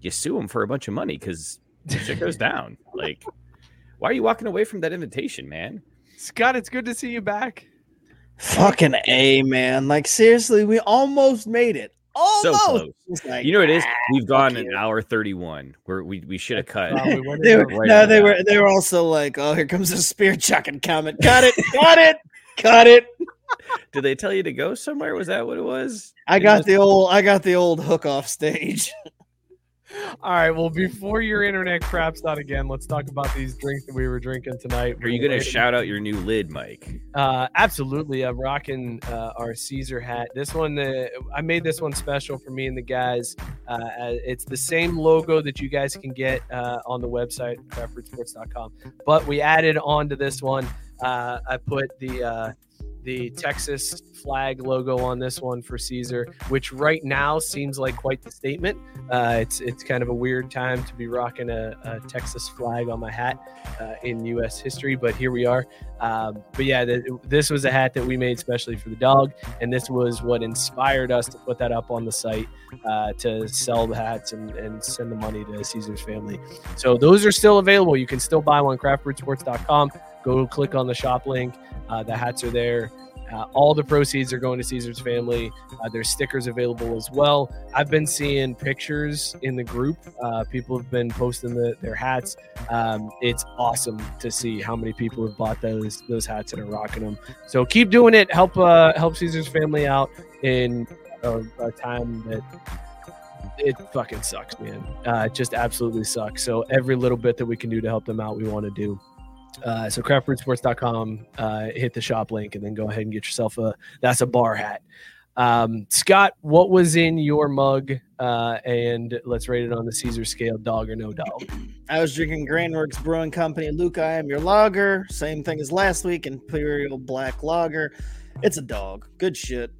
you sue him for a bunch of money because shit goes down. Like, why are you walking away from that invitation, man? Scott, it's good to see you back. Fucking A, man. Like, seriously, we almost made it. Almost. So close. Like, you know what it is? We've gone an hour thirty-one. Where we we should have cut. They were, they were, right no, they were they were also like, oh, here comes the spear chucking comment. Cut it, cut it, cut it. Did they tell you to go somewhere? Was that what it was? I got the old I got the old hook off stage. All right. Well, before your internet craps out again, let's talk about these drinks that we were drinking tonight. Are you going to shout out your new lid, Mike? Uh, absolutely. I'm rocking uh, our Caesar hat. This one, uh, I made this one special for me and the guys. Uh, it's the same logo that you guys can get uh, on the website, craft brewed sports dot com. But we added on to this one. Uh, I put the... Uh, the Texas flag logo on this one for Caesar, which right now seems like quite the statement. Uh, it's it's kind of a weird time to be rocking a, a Texas flag on my hat uh, in U S history, but here we are. Um, but yeah, the, this was a hat that we made specially for the dog, and this was what inspired us to put that up on the site uh, to sell the hats and, and send the money to Caesar's family. So those are still available. You can still buy one, craft brewed sports dot com. Go click on the shop link. Uh, the hats are there. Uh, all the proceeds are going to Caesar's family. Uh, there's stickers available as well. I've been seeing pictures in the group. Uh, people have been posting the, their hats. Um, it's awesome to see how many people have bought those those hats and are rocking them. So keep doing it. Help uh, help Caesar's family out in a, a time that it fucking sucks, man. Uh, it just absolutely sucks. So every little bit that we can do to help them out, we want to do. Uh, so craft brewed sports dot com, uh, hit the shop link, and then go ahead and get yourself a, that's a bar hat. Um, Scott, what was in your mug? Uh, and let's rate it on the Caesar scale, dog or no dog. I was drinking Grainworks Brewing Company. Luke, I am your lager. Same thing as last week, Imperial Black Lager. It's a dog. Good shit.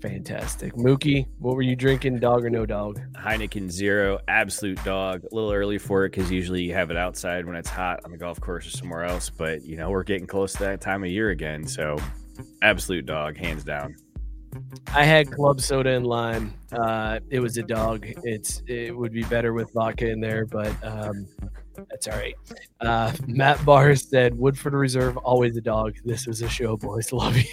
Fantastic. Mookie, what were you drinking? Dog or no dog? Heineken Zero, absolute dog. A little early for it because usually you have it outside when it's hot on the golf course or somewhere else. But, you know, we're getting close to that time of year again. So, absolute dog, hands down. I had club soda and lime. Uh, it was a dog. It's It would be better with vodka in there, but um, that's all right. Uh, Matt Barr said, Woodford Reserve, always a dog. This was a show, boys. Love you.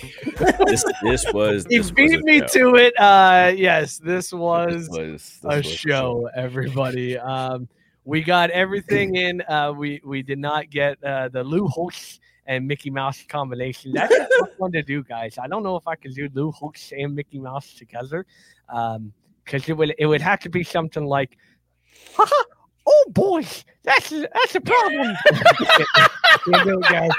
this, this was. He beat me show. to it. Uh, yes, this was, this was this a was show, a everybody. Um, we got everything in. Uh, we, we did not get uh, the Lou Holtz and Mickey Mouse combination. That's a tough one to do, guys. I don't know if I can do Lou Holtz and Mickey Mouse together, because um, it would it would have to be something like, "Oh boy, that's a, that's a problem." go, guys.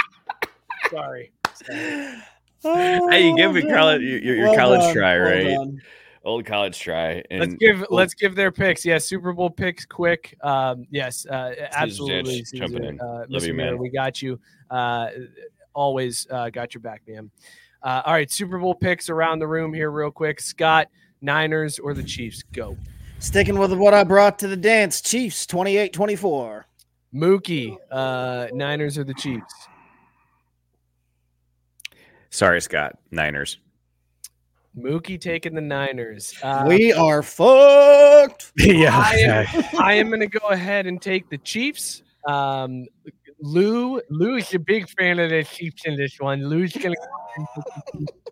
Sorry. Sorry. Oh, hey, you give me college your, your well college done. try, well right? Done. Old college try. And let's give old, let's give their picks. Yeah, Super Bowl picks quick. Um, yes, uh, absolutely. Caesar, jumping in. Uh, Love you, man. man. We got you. Uh, always uh, got your back, man. Uh, all right, Super Bowl picks around the room here real quick. Scott, Niners or the Chiefs? Go. Sticking with what I brought to the dance. Chiefs, twenty-eight twenty-four. Mookie, uh, Niners or the Chiefs? Sorry, Scott. Niners. Mookie taking the Niners. Um, we are fucked. Yeah, I am, I am going to go ahead and take the Chiefs. Um, Lou, Lou is a big fan of the Chiefs in this one. Lou's going to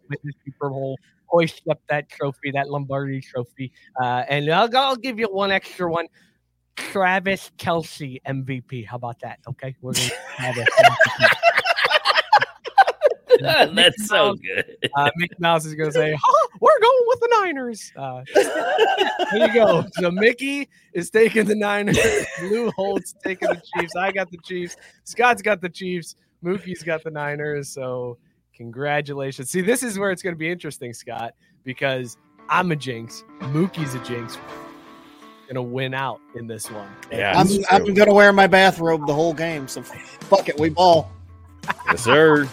with the Super Bowl, hoist up that trophy, that Lombardi Trophy, uh, and I'll, I'll give you one extra one. Travis Kelce M V P. How about that? Okay, we're going to have it. Uh, that's so good. Uh, Mickey Mouse is going to say, huh, we're going with the Niners. Uh, there you go. So Mickey is taking the Niners. Lou Holtz taking the Chiefs. I got the Chiefs. Scott's got the Chiefs. Mookie's got the Niners. So congratulations. See, this is where it's going to be interesting, Scott, because I'm a jinx. Mookie's a jinx. Going to win out in this one. Yeah, I'm, I'm going to wear my bathrobe the whole game. So fuck it. We ball. Yes, sir.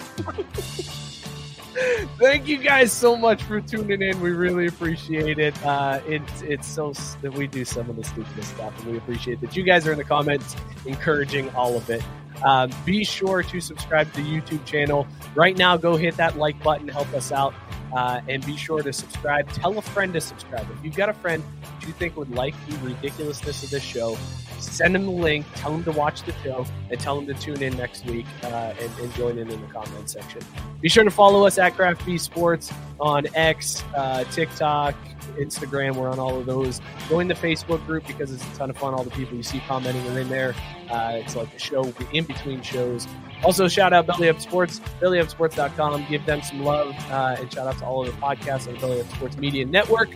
Thank you guys so much for tuning in. We really appreciate it. Uh, it's it's so that we do some of the stupidest stuff, and we appreciate that you guys are in the comments encouraging all of it. Uh, be sure to subscribe to the YouTube channel right now. Go hit that like button, help us out, uh, and be sure to subscribe. Tell a friend to subscribe. If you've got a friend that you think would like the ridiculousness of this show, send them the link, tell them to watch the show, and tell them to tune in next week uh, and, and join in in the comment section. Be sure to follow us at Craft Brewed Sports on X, uh, TikTok, Instagram. We're on all of those. Join the Facebook group because it's a ton of fun. All the people you see commenting are in there. Uh, it's like a show in between shows. Also, shout out Belly Up Sports, belly up sports dot com. Give them some love uh, and shout out to all of the podcasts on the Belly Up Sports Media Network.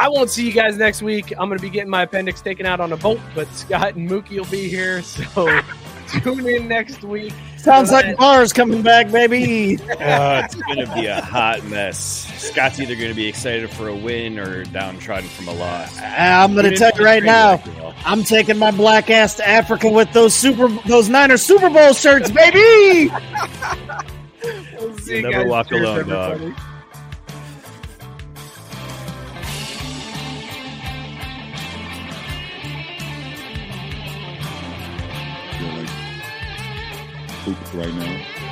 I won't see you guys next week. I'm going to be getting my appendix taken out on a boat, but Scott and Mookie will be here. So tune in next week. Sounds like Mars coming back, baby. Oh, it's going to be a hot mess. Scott's either going to be excited for a win or downtrodden from a loss. I'm going to tell you right now, I'm taking my black ass to Africa with those super, those Niners Super Bowl shirts, baby. We'll see you guys. Never walk alone, dog. Right now.